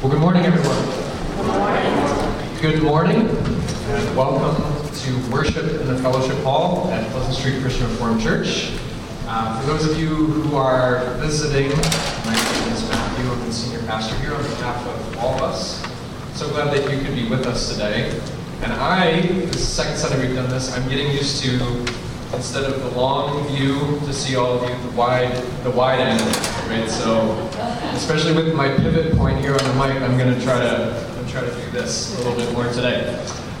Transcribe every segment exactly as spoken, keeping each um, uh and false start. Well, good morning, everyone. Good morning. Good morning, and welcome to worship in the Fellowship Hall at Pleasant Street Christian Reformed Church. Uh, for those of you who are visiting, my name is Matthew. I'm the senior pastor here on behalf of all of us. So glad that you could be with us today. And I, this is the second Sunday we've done this, I'm getting used to, instead of the long view to see all of you, the wide, the wide angle, right? So, especially with my pivot point here on the mic, I'm going to try to, I'm try to do this a little bit more today.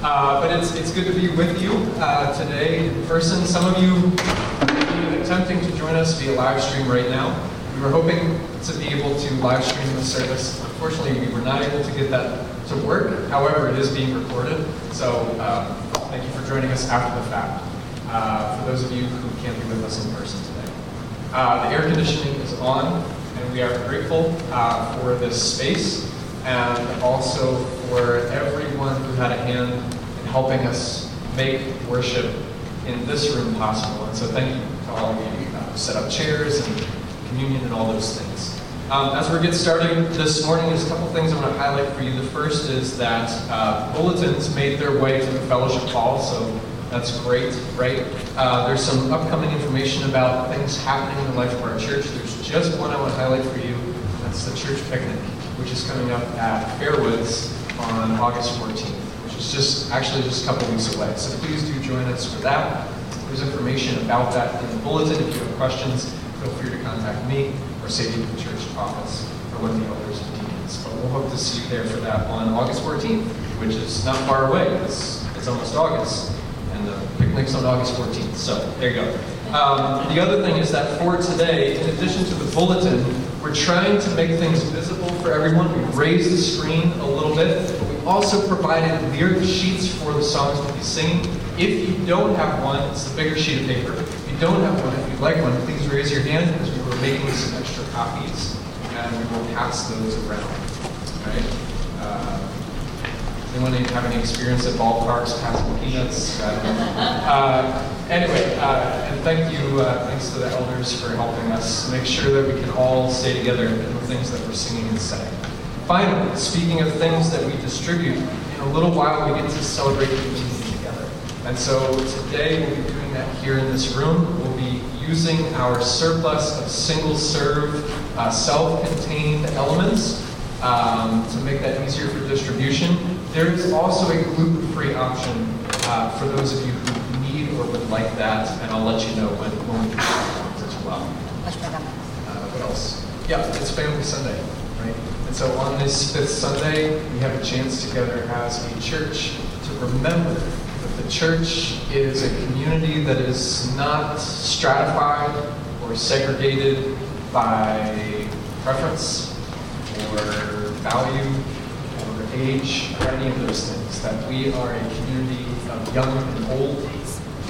Uh, but it's it's good to be with you uh, today in person. Some of you have been attempting to join us via live stream right now. We were hoping to be able to live stream the service. Unfortunately, we were not able to get that to work. However, it is being recorded. So, uh, thank you for joining us after the fact. Uh, for those of you who can't be with us in person today. Uh, the air conditioning is on, and we are grateful uh, for this space, and also for everyone who had a hand in helping us make worship in this room possible. And so thank you to all of you who uh, set up chairs and communion and all those things. Um, as we're getting started this morning, there's a couple things I want to highlight for you. The first is that uh, bulletins made their way to the fellowship hall, so that's great, right? Uh, there's some upcoming information about things happening in the life of our church. There's just one I want to highlight for you. That's the church picnic, which is coming up at Fairwoods on August fourteenth, which is just actually just a couple weeks away. So please do join us for that. There's information about that in the bulletin. If you have questions, feel free to contact me or save you in the church office or one of the elders and deacons. But we'll hope to see you there for that on August fourteenth, which is not far away. It's, it's almost August. And the picnic's on August fourteenth, so there you go. Um, the other thing is that for today, in addition to the bulletin, we're trying to make things visible for everyone. We raised the screen a little bit, but we also provided lyric sheets for the songs we'll be singing. If you don't have one, it's the bigger sheet of paper. If you don't have one, if you'd like one, please raise your hand, because we were making some extra copies, and we will pass those around. All right? Uh, Anyone have any experience at ballparks, passing peanuts? I don't know. Uh, anyway, uh, and thank you, uh, thanks to the elders for helping us make sure that we can all stay together in the things that we're singing and saying. Finally, speaking of things that we distribute, in a little while we get to celebrate communion together. And so today we'll be doing that here in this room. We'll be using our surplus of single-serve, uh, self-contained elements um, to make that easier for distribution. There is also a gluten-free option uh, for those of you who need or would like that, and I'll let you know when we do that as well. Uh, what else? Yeah, it's Family Sunday, right? And so on this fifth Sunday, we have a chance together as a church to remember that the church is a community that is not stratified or segregated by preference or value, age, or any of those things, that we are a community of young and old,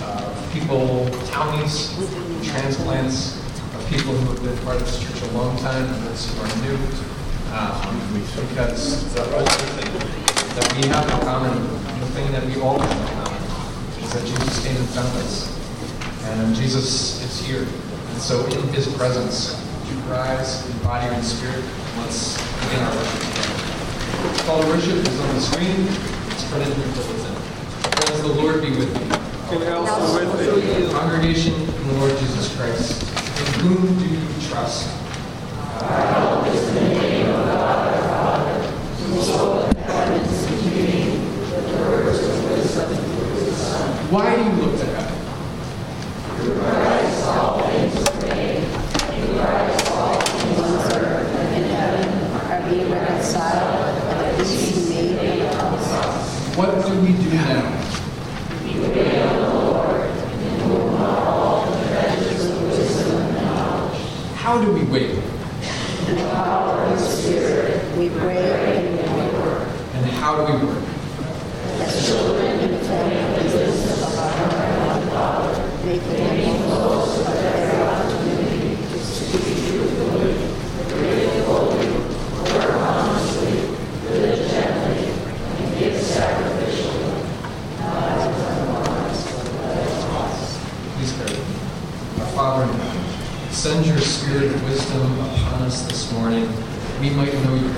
uh, people, townies, transplants, of people who have been part of this church a long time and those who are new, um, because the other thing that we have in common, the thing that we all have in common, is that Jesus came and found us, and Jesus is here, and so in his presence, you rise in body and spirit. Let's begin our worship together. The call to worship is on the screen. It's printed in your bulletin. As the Lord be with you. And also with you. Congregation in the Lord Jesus Christ, in whom do you trust? Our help is in the name of God our Father, whose hope and heaven is communing with the words of wisdom through his Son. Why do you look to heaven? Through our eyes all things are made, through our eyes all things on earth and in heaven are being reconciled. What do we do now? We obey on the Lord, and move on all the treasures of wisdom and knowledge. How do we wait? In the power of the Spirit, we pray and we work. And how do we work? As children in the business of our God and Father, making close by every opportunity to speak truthfully, read fully, work honestly, live gently, and give sacrifice. Father, send your spirit of wisdom upon us this morning, that we might know you.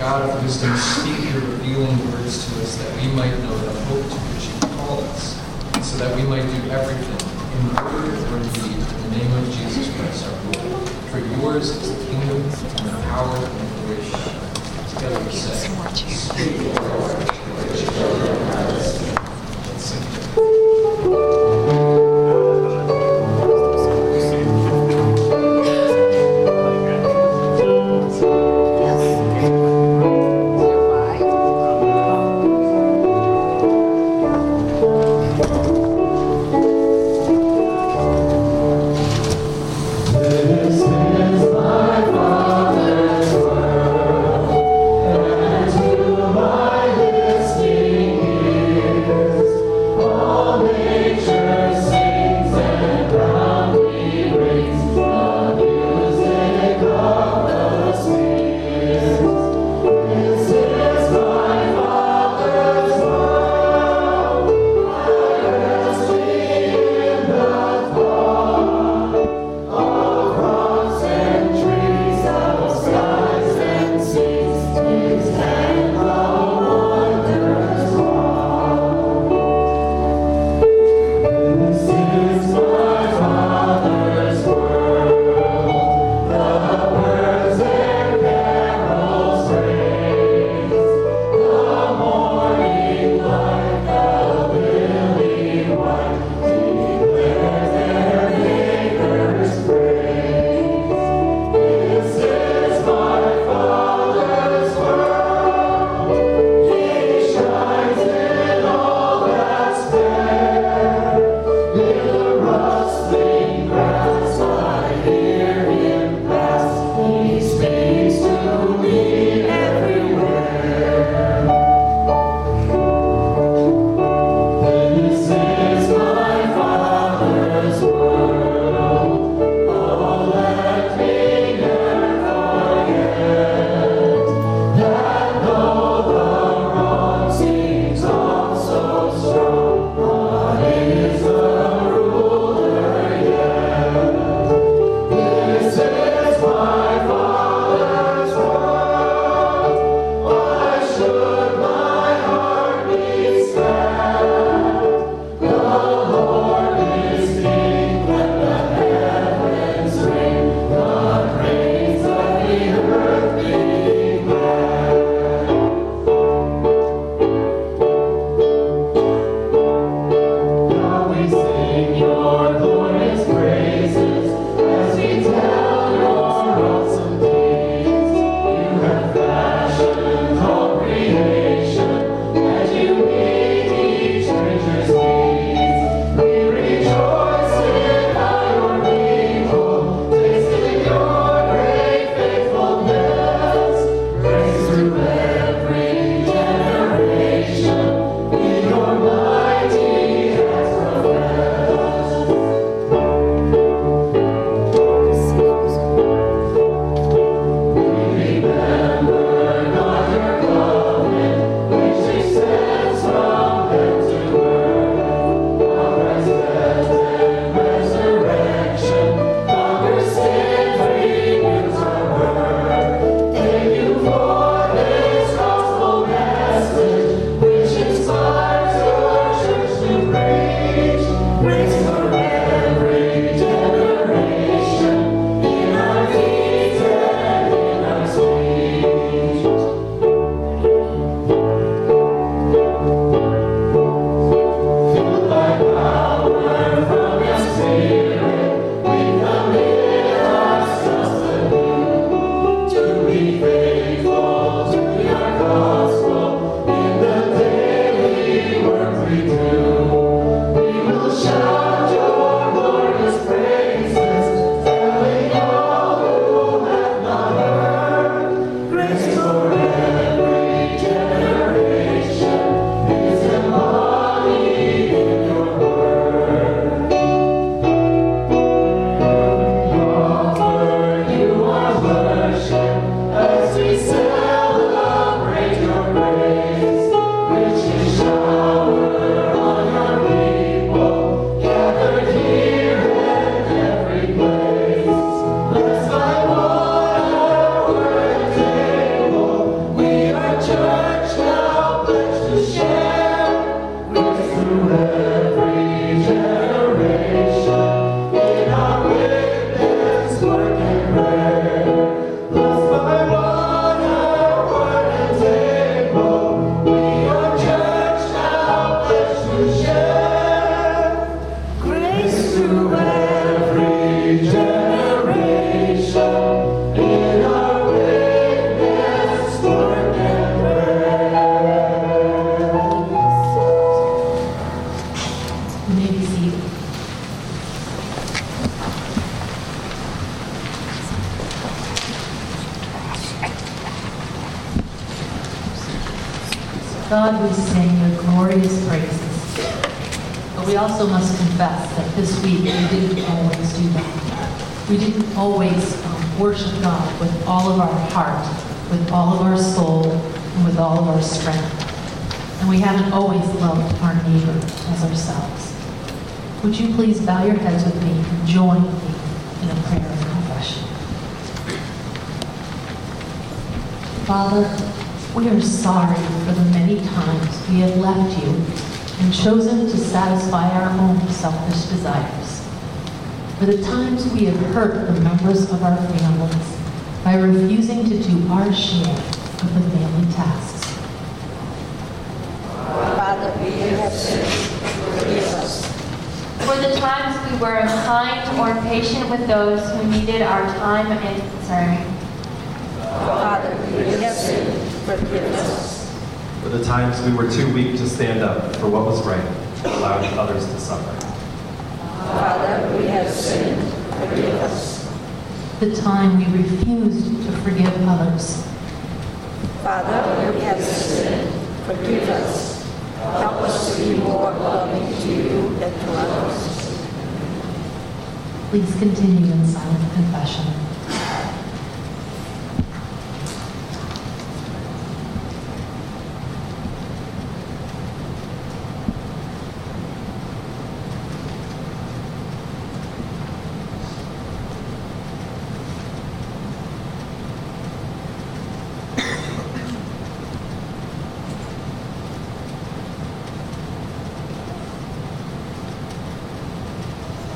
God, God who has been speaking your revealing words to us, that we might know the hope to which you called us, so that we might do everything in word or deed in the name of Jesus Christ our Lord. For yours is the kingdom and the power and the glory forever. Together we say, Speak, O Lord, that you know your eyes. This is my Father's word. God, we sing your glorious praises, but we also must confess that this week we didn't always do that. We didn't always um, worship God with all of our heart, with all of our soul, and with all of our strength. And we haven't always loved our neighbor as ourselves. Would you please bow your heads with me and join me in a prayer of confession? Father, we are sorry for the many times we have left you and chosen to satisfy our own selfish desires. For the times we have hurt the members of our families by refusing to do our share of the family tasks. Father, we have sinned. Forgive us. For the times we were unkind or impatient with those who needed our time and concern. Father, we have sinned. Forgive us. For the times we were too weak to stand up for what was right, allowing others to suffer. Father, we have sinned. Forgive us. The time we refused to forgive others. Father, we have sinned. Forgive us. Help us to be more loving to you than to others. Please continue in silent confession.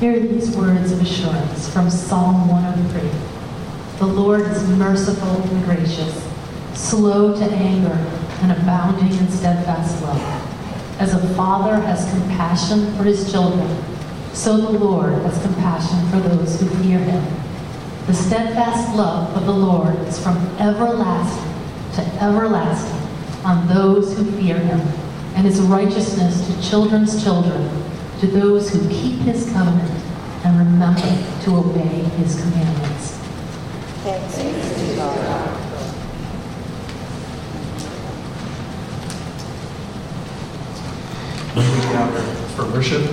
Hear these words of assurance from Psalm one oh three. The Lord is merciful and gracious, slow to anger, and abounding in steadfast love. As a father has compassion for his children, so the Lord has compassion for those who fear him. The steadfast love of the Lord is from everlasting to everlasting on those who fear him, and his righteousness to children's children, to those who keep his covenant and remember to obey his commandments. Thanks be to God. When we gather for worship,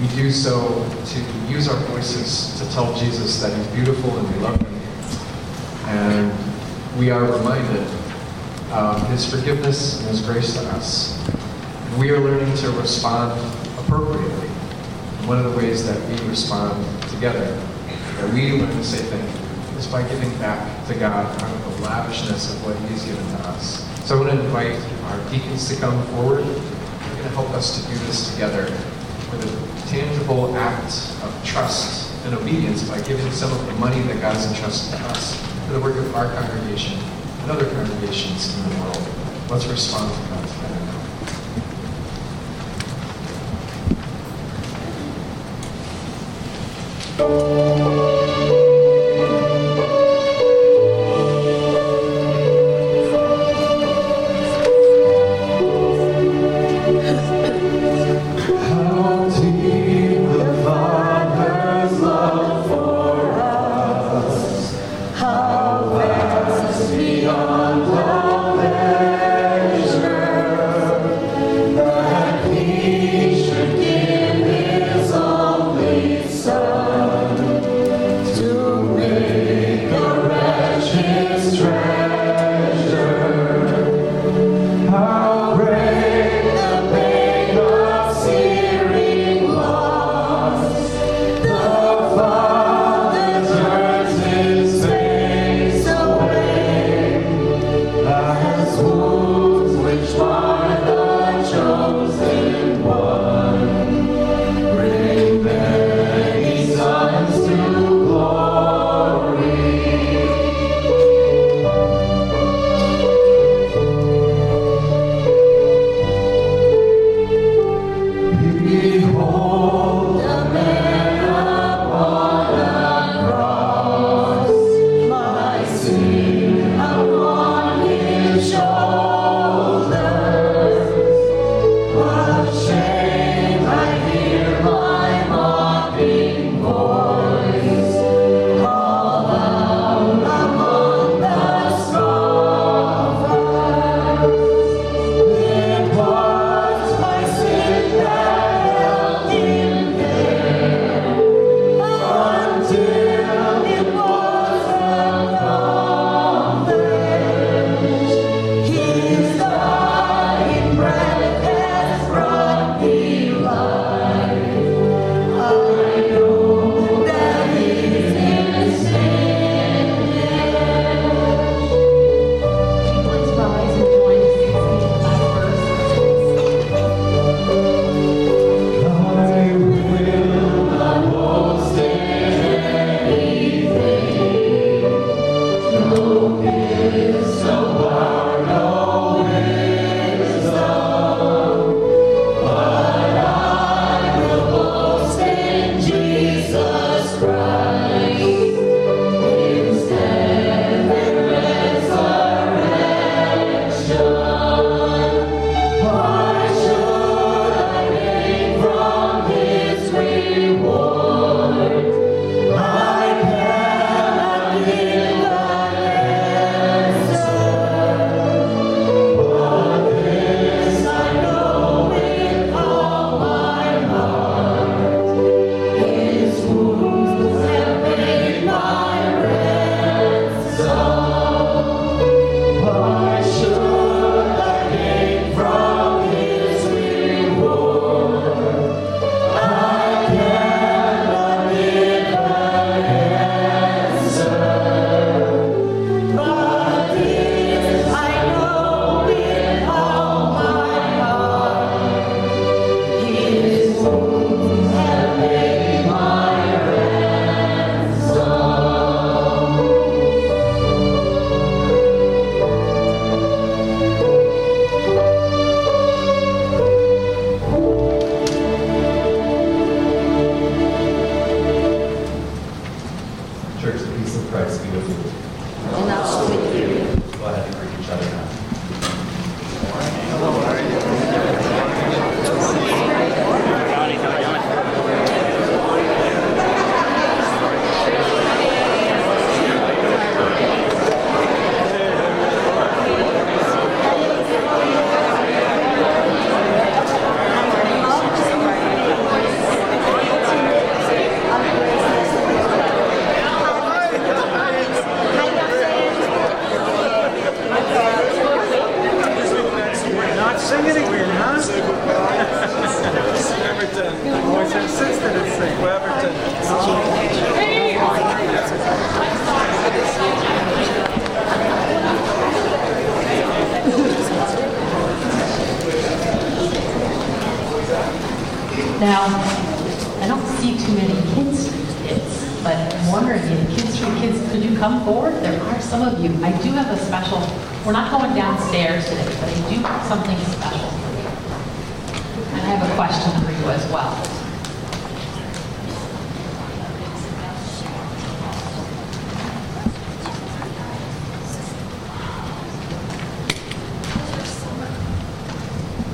we do so to use our voices to tell Jesus that he's beautiful and we love him. And we are reminded of his forgiveness and his grace to us. We are learning to respond appropriately. One of the ways that we respond together, that we learn to say thank you, is by giving back to God out of the lavishness of what he's given to us. So I want to invite our deacons to come forward. They're going to help us to do this together with a tangible act of trust and obedience by giving some of the money that God's entrusted to us for the work of our congregation and other congregations in the world. Let's respond to God together. Thank you.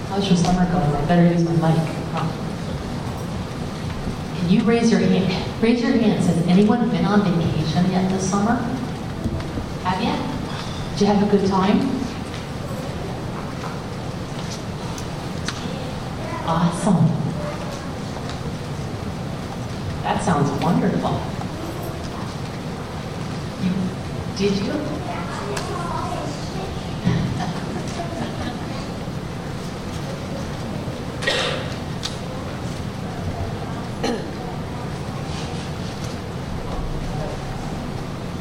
How's your summer going? I better use my mic. Huh? Can you raise your hand? Raise your hands. Has anyone been on vacation yet this summer? Have you? Did you have a good time? Awesome. That sounds wonderful. You, did you?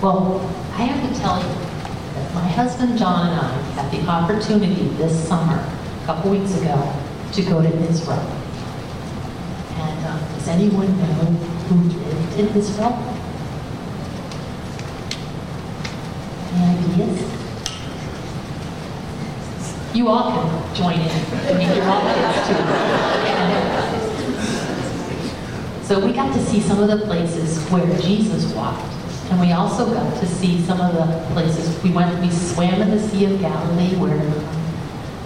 Well, I have to tell you that my husband John and I had the opportunity this summer, a couple weeks ago, to go to Israel. And um, does anyone know who lived in Israel? Any ideas? You all can join in. I mean, you're all kids too. And so we got to see some of the places where Jesus walked. And we also got to see some of the places we went. We swam in the Sea of Galilee where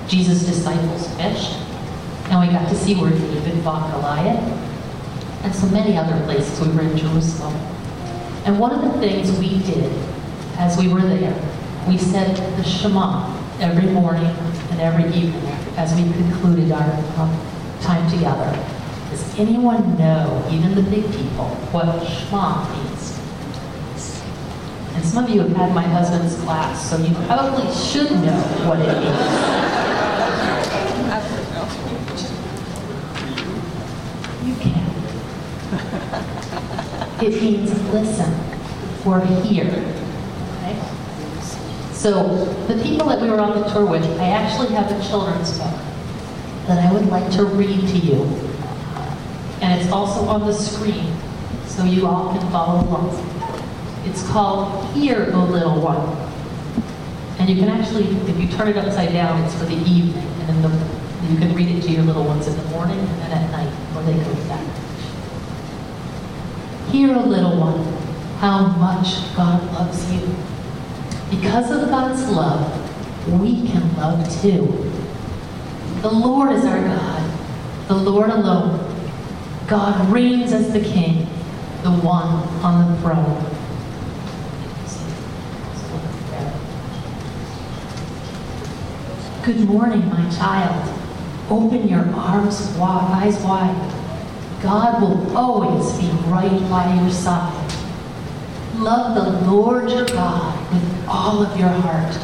Jesus' disciples fished. And we got to see where David fought Goliath. And so many other places. We were in Jerusalem. And one of the things we did as we were there, we said the Shema every morning and every evening as we concluded our um, time together. Does anyone know, even the big people, what Shema means? And some of you have had my husband's class, so you probably should know what it means. You can. It means listen, we're here. Okay? So the people that we were on the tour with, I actually have a children's book that I would like to read to you. And it's also on the screen, so you all can follow along. It's called Hear, O Little One. And you can actually, if you turn it upside down, it's for the evening. And then the, you can read it to your little ones in the morning and then at night when they go to bed. Hear, O little one, how much God loves you. Because of God's love, we can love too. The Lord is our God, the Lord alone. God reigns as the King, the one on the throne. Good morning, my child. Open your arms wide, eyes wide. God will always be right by your side. Love the Lord your God with all of your heart.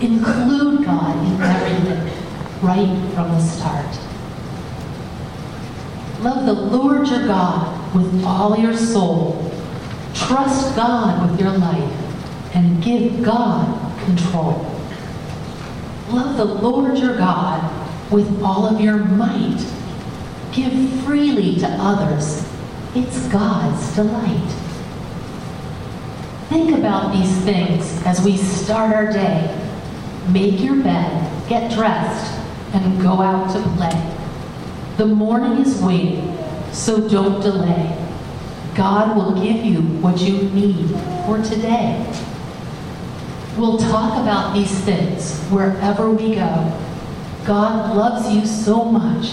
Include God in everything, right from the start. Love the Lord your God with all your soul. Trust God with your life and give God control. Love the Lord your God with all of your might. Give freely to others. It's God's delight. Think about these things as we start our day. Make your bed, get dressed, and go out to play. The morning is waiting, so don't delay. God will give you what you need for today. We'll talk about these things wherever we go. God loves you so much.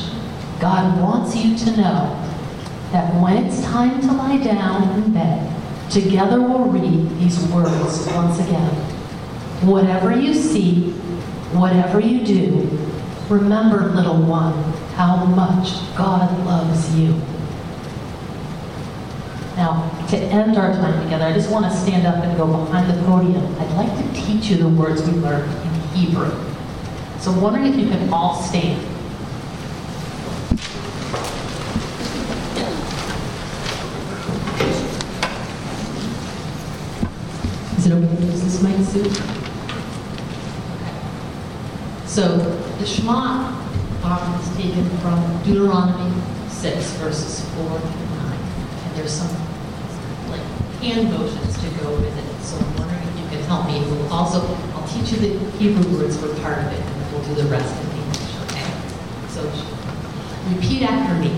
God wants you to know that when it's time to lie down in bed, together we'll read these words once again. Whatever you see, whatever you do, remember, little one, how much God loves you. Now, to end our time together, I just want to stand up and go behind the podium. I'd like to teach you the words we learned in Hebrew. So I'm wondering if you can all stand. Is it okay to use this mic suit? So the Shema um, is taken from Deuteronomy six, verses four through nine. And there's some hand motions to go with it. So I'm wondering if you can help me. We'll also, I'll teach you the Hebrew words for part of it, and then we'll do the rest in English, okay? So repeat after me.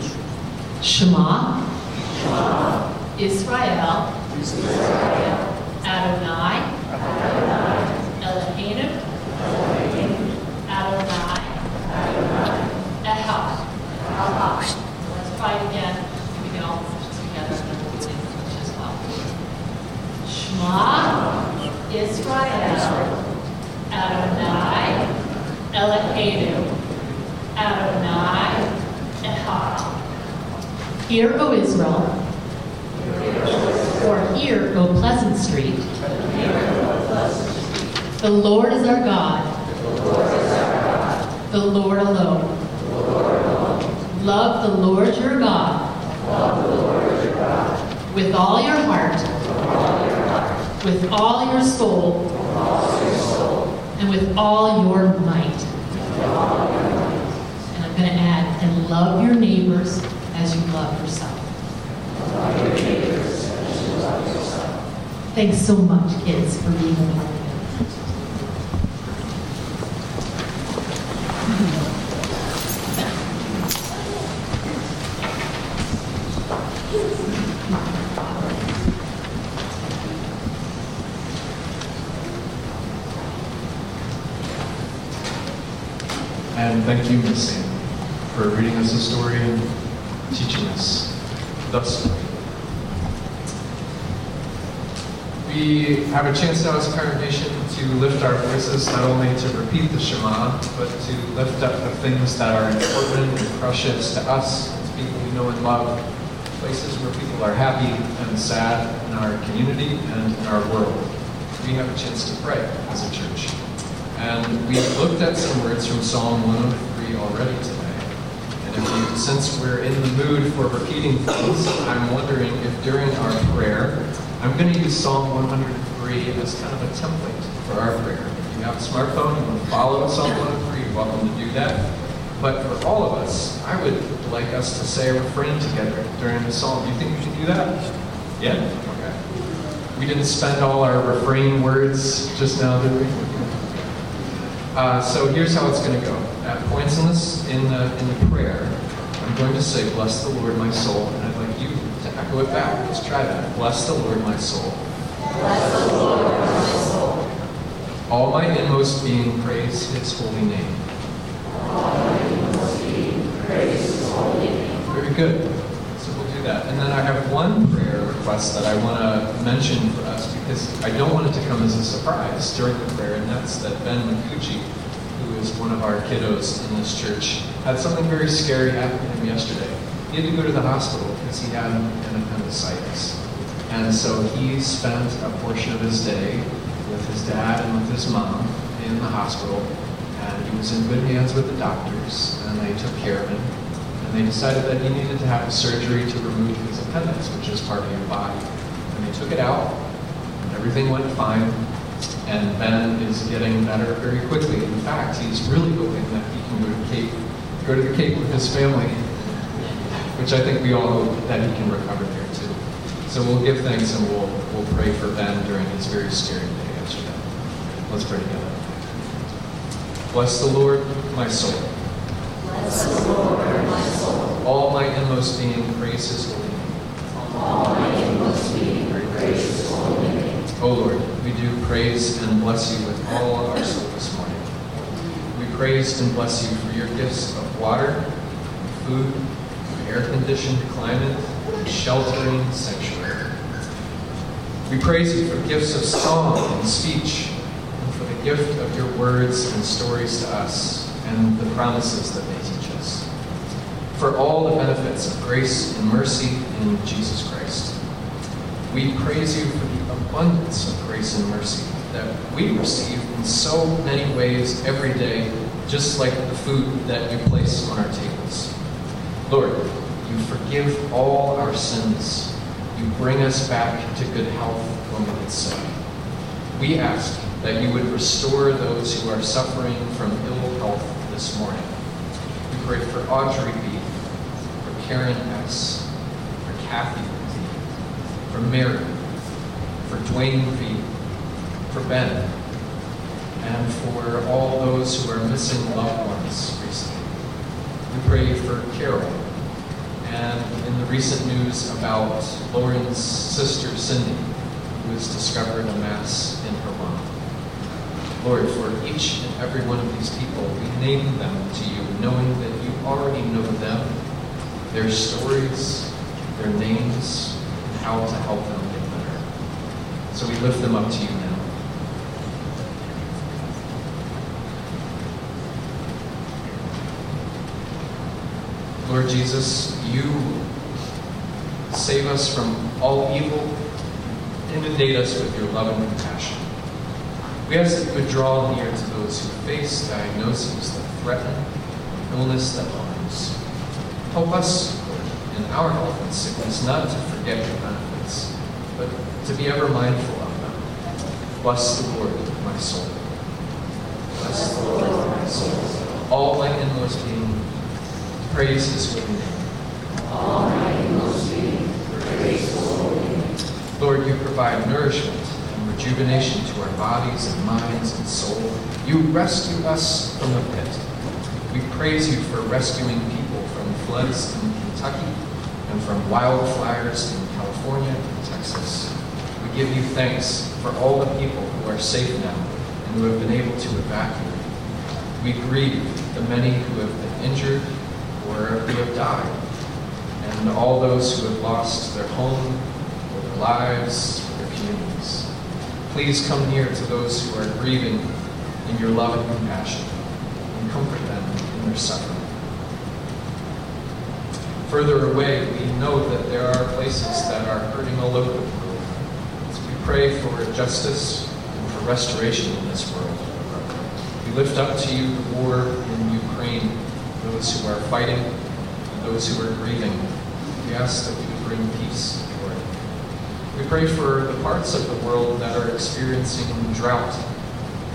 Shema, Shema. Israel, Israel. Adonai, Adonai. Elohanev, Elohanev. Adonai, Adonai. Echad, Echad. Let's try it again. We can all push together. Shema Israel, Adonai, Eloheinu, Adonai, Echad. Hear, O Israel, or hear, O Pleasant Street, the Lord is our God, the Lord alone. Love the Lord your God with all your heart, with all your soul, with all your soul. And with all your might. With all your might. And I'm going to add, and love your neighbors as you love yourself. Love your neighbors as you love yourself. Thanks so much, kids, for being here. Thank you, Miss Sam, for reading us the story and teaching us thus far. We have a chance now as a congregation to lift our voices, not only to repeat the Shema, but to lift up the things that are important and precious to us, as people we know and love, places where people are happy and sad in our community and in our world. We have a chance to pray as a church. And we've looked at some words from Psalm one oh three already today. And if you, since we're in the mood for repeating things, I'm wondering if during our prayer, I'm going to use Psalm one oh three as kind of a template for our prayer. If you have a smartphone, you want to follow Psalm one oh three, you're welcome to do that. But for all of us, I would like us to say a refrain together during the psalm. Do you think we should do that? Yeah? Okay. We didn't spend all our refrain words just now, did we? Uh, so here's how it's going to go. At points in this, in the in the prayer, I'm going to say, "Bless the Lord, my soul," and I'd like you to echo it back. Let's try that. Bless the Lord, my soul. Bless the Lord, my soul. All my inmost being, praise his holy name. All my inmost being, praise his holy name. Very good. So we'll do that. And then I have one prayer request that I want to mention for us, because I don't want it to come as a surprise during the prayer, and that's that Ben Macucci, who is one of our kiddos in this church, had something very scary happen to him yesterday. He had to go to the hospital because he had an appendicitis. And so he spent a portion of his day with his dad and with his mom in the hospital, and he was in good hands with the doctors, and they took care of him, and they decided that he needed to have surgery to remove his appendix, which is part of your body. And they took it out, and everything went fine, and Ben is getting better very quickly. In fact, he's really hoping that he can go to the Cape, go to the Cape with his family, which I think we all hope that he can recover there too. So we'll give thanks and we'll, we'll pray for Ben during his very scary day. Let's pray together. Bless the Lord, my soul. Bless the Lord, my soul. All my inmost being, praise his holy name. All my inmost being, praise his holy name. O Lord, we do praise and bless you with all of our soul this morning. We praise and bless you for your gifts of water, food, air-conditioned climate, sheltering sanctuary. We praise you for gifts of song and speech, gift of your words and stories to us, and the promises that they teach us. For all the benefits of grace and mercy in Jesus Christ, we praise you for the abundance of grace and mercy that we receive in so many ways every day, just like the food that you place on our tables. Lord, you forgive all our sins. You bring us back to good health when we get sick. We ask that you would restore those who are suffering from ill health this morning. We pray for Audrey B, for Karen S, for Kathy B, for Mary, for Dwayne V, for Ben, and for all those who are missing loved ones recently. We pray for Carol, and in the recent news about Lauren's sister Cindy, who was discovered a mass in her mom. Lord, for each and every one of these people, we name them to you, knowing that you already know them, their stories, their names, and how to help them get better. So we lift them up to you now. Lord Jesus, you save us from all evil, inundate us with your love and compassion. We ask that you would draw near to those who face diagnoses that threaten, illness that harms. Help us, Lord, in our health and sickness, not to forget your benefits, but to be ever mindful of them. Bless the Lord, my soul. Bless the Lord, my soul. All my inmost being, praise his holy name. All my inmost being, praise his holy name. Lord, you provide nourishment, rejuvenation to our bodies and minds and soul. You rescue us from the pit. We praise you for rescuing people from floods in Kentucky and from wildfires in California and Texas. We give you thanks for all the people who are safe now and who have been able to evacuate. We grieve the many who have been injured or who have died, and all those who have lost their home or their lives or their communities. Please come near to those who are grieving in your love and compassion, and comfort them in their suffering. Further away, we know that there are places that are hurting all over the world. So we pray for justice and for restoration in this world. We lift up to you the war in Ukraine, those who are fighting, and those who are grieving. We ask that you would bring peace. We pray for the parts of the world that are experiencing drought,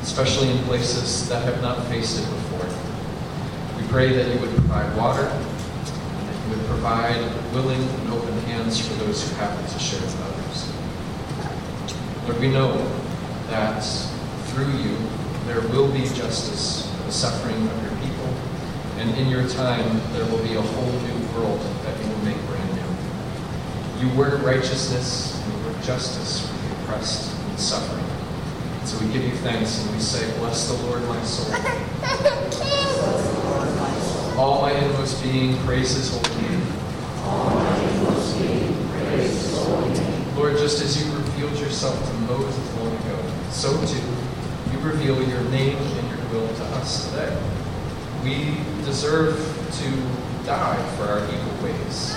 especially in places that have not faced it before. We pray that you would provide water, and that you would provide willing and open hands for those who have it to share with others. Lord, we know that through you there will be justice for the suffering of your people, and in your time there will be a whole new world that you will make brand new. You work righteousness, justice for the oppressed and suffering. So we give you thanks and we say, bless the Lord, my soul. All my inmost being, praise his holy name. All my inmost being, praise his holy name. Lord, just as you revealed yourself to Moses long ago, so too you reveal your name and your will to us today. We deserve to die for our evil ways,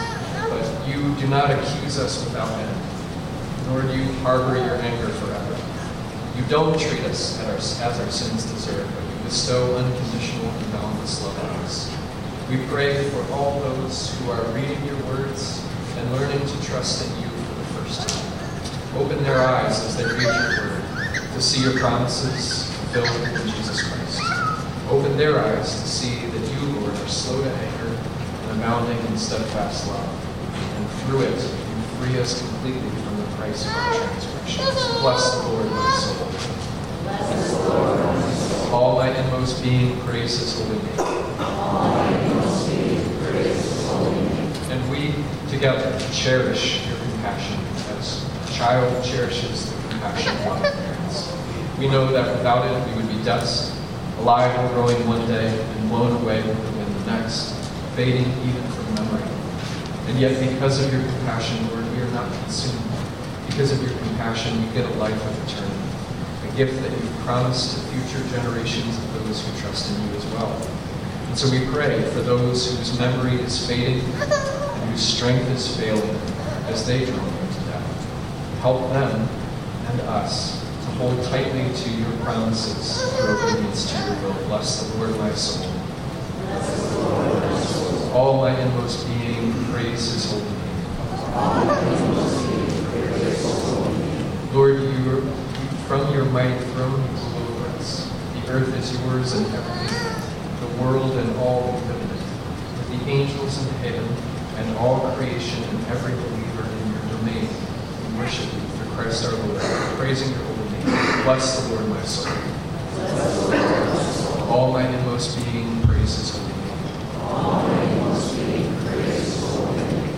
but you do not accuse us without end, nor do you harbor your anger forever. You don't treat us as our, as our sins deserve, but you bestow unconditional and boundless love on us. We pray for all those who are reading your words and learning to trust in you for the first time. Open their eyes as they read your word to see your promises fulfilled in Jesus Christ. Open their eyes to see that you, Lord, are slow to anger and abounding in steadfast love. And through it, you free us completely from the price of our transgressions. Bless the Lord, my soul. Bless the Lord, my soul. All my inmost being, praise his holy name. All my inmost being, praise his holy name. And we, together, cherish your compassion as a child cherishes the compassion of our parents. We know that without it, we would be dust, alive and growing one day, and blown away with the wind the next, fading even from memory. And yet because of your compassion, Lord, we are not consumed. Because of your compassion, you get a life of eternity, a gift that you've promised to future generations of those who trust in you as well. And so we pray for those whose memory is fading and whose strength is failing as they draw near to death. Help them and us to hold tightly to your promises, your obedience to your will. Bless the Lord, my soul. Bless the Lord, my soul. All my inmost being, praise his holy name. All my inmost being, praise his holy name. Lord, you from your mighty throne you rule over us. The earth is yours and everything, the world and all who live in it, with the angels in heaven and all creation and every believer in your domain. We worship you through Christ our Lord, praising your holy name. Bless the Lord, my soul. All my inmost being, praise his holy name. All my inmost being, praise his holy name.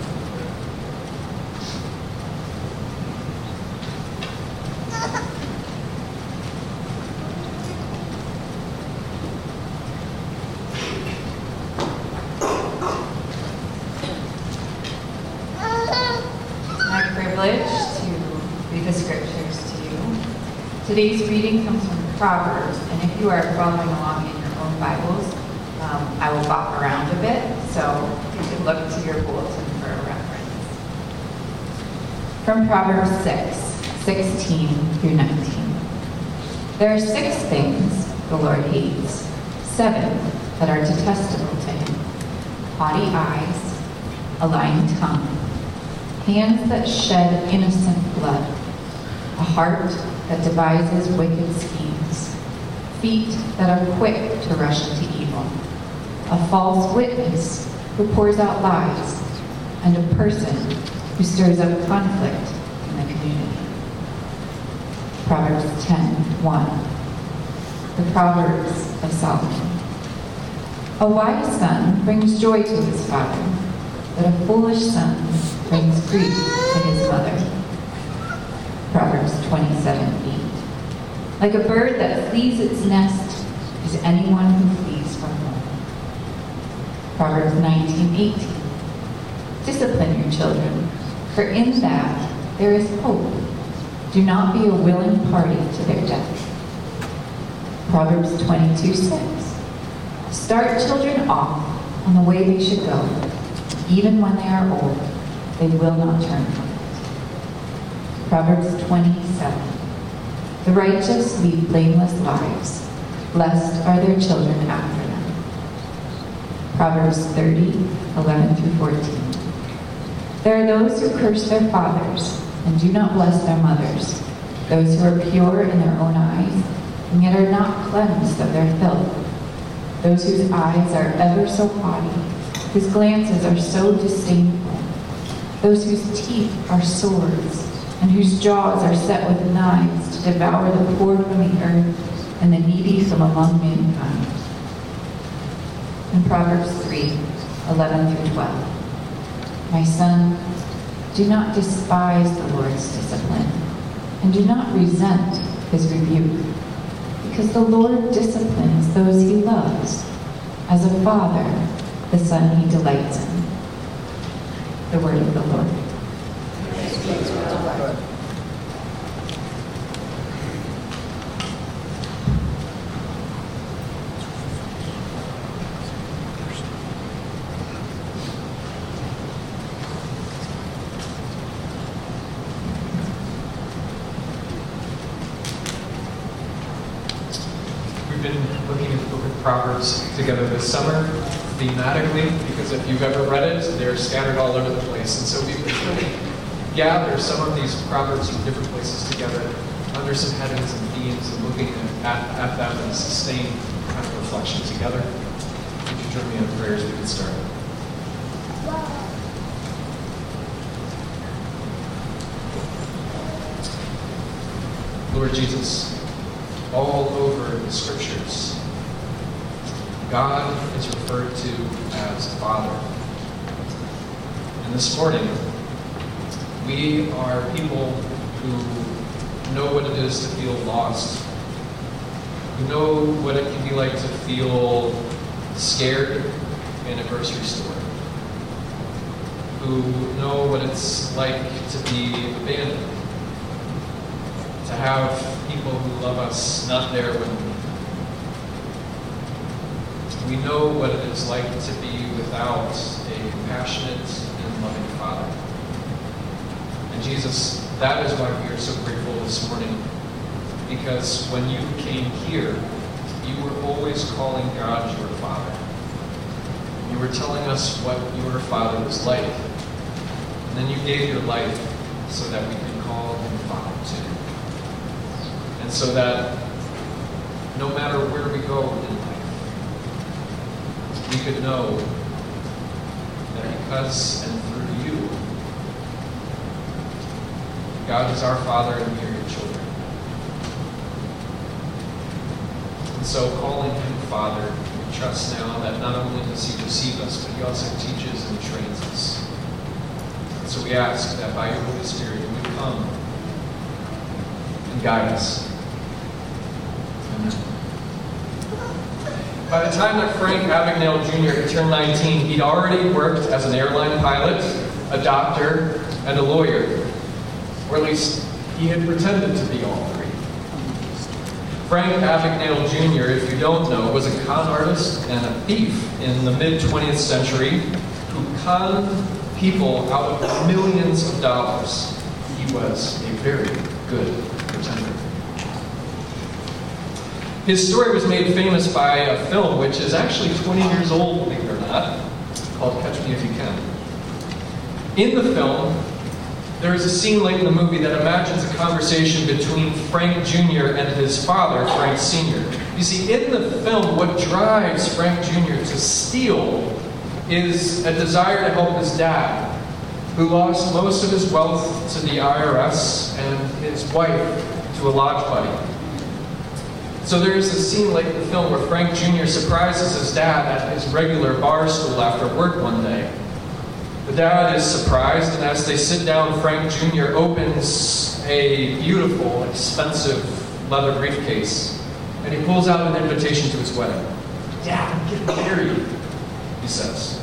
It's my privilege to read the scriptures to you. Today's reading comes from Proverbs, and if you are following along in your own Bibles, um, I will bop around a bit, so you can look to your bulletin for a reference. From Proverbs six, sixteen through nineteen. There are six things the Lord hates, seven that are detestable to him: haughty eyes, a lying tongue, hands that shed innocent blood, a heart that devises wicked schemes, feet that are quick to rush into evil, a false witness who pours out lies, and a person who stirs up conflict in the community. Proverbs ten one, the Proverbs of Solomon. A wise son brings joy to his father, but a foolish son brings grief to his mother. Proverbs twenty-seven eight. Like a bird that flees its nest is anyone who flees from home. Proverbs nineteen eighteen. Discipline your children, for in that there is hope. Do not be a willing party to their death. Proverbs twenty-two six. Start children off on the way they should go. Even when they are old, they will not turn from. Proverbs twenty-seven. The righteous lead blameless lives. Blessed are their children after them. Proverbs thirty, eleven through fourteen. There are those who curse their fathers and do not bless their mothers, those who are pure in their own eyes and yet are not cleansed of their filth, those whose eyes are ever so haughty, whose glances are so disdainful, those whose teeth are swords, and whose jaws are set with knives to devour the poor from the earth and the needy from among mankind. In Proverbs three, eleven through twelve. My son, do not despise the Lord's discipline, and do not resent his rebuke, because the Lord disciplines those he loves. As a father, the son he delights in. The word of the Lord. Together this summer, thematically, because if you've ever read it, they're scattered all over the place. And so we've really gathered some of these proverbs from different places together under some headings and themes and looking at, at them and sustained kind of reflection together. Would you join me in prayers we can start? Lord Jesus, all over the scriptures, God is referred to as Father. And this morning, we are people who know what it is to feel lost, who know what it can be like to feel scared in a grocery store, who know what it's like to be abandoned, to have people who love us not there when we We know what it is like to be without a passionate and loving Father. And Jesus, that is why we are so grateful this morning, because when you came here, you were always calling God your Father. You were telling us what your Father was like. And then you gave your life so that we could call him Father too. And so that no matter where we go in life, we could know that because and through you, God is our Father and we are your children. And so calling him Father, we trust now that not only does he receive us, but he also teaches and trains us. And so we ask that by your Holy Spirit you would come and guide us. Amen. By the time that Frank Abagnale Junior turned nineteen, he'd already worked as an airline pilot, a doctor, and a lawyer. Or at least, he had pretended to be all three. Frank Abagnale Junior, if you don't know, was a con artist and a thief in the mid-twentieth century who conned people out of millions of dollars. He was a very good pretender. His story was made famous by a film which is actually twenty years old, believe it or not, called Catch Me If You Can. In the film, there is a scene late in the movie that imagines a conversation between Frank Junior and his father, Frank Senior You see, in the film, what drives Frank Junior to steal is a desire to help his dad, who lost most of his wealth to the I R S and his wife to a lodge buddy. So there is a scene late in the film where Frank Junior surprises his dad at his regular bar stool after work one day. The dad is surprised, and as they sit down, Frank Junior opens a beautiful, expensive leather briefcase, and he pulls out an invitation to his wedding. "Dad, I'm getting married," he says.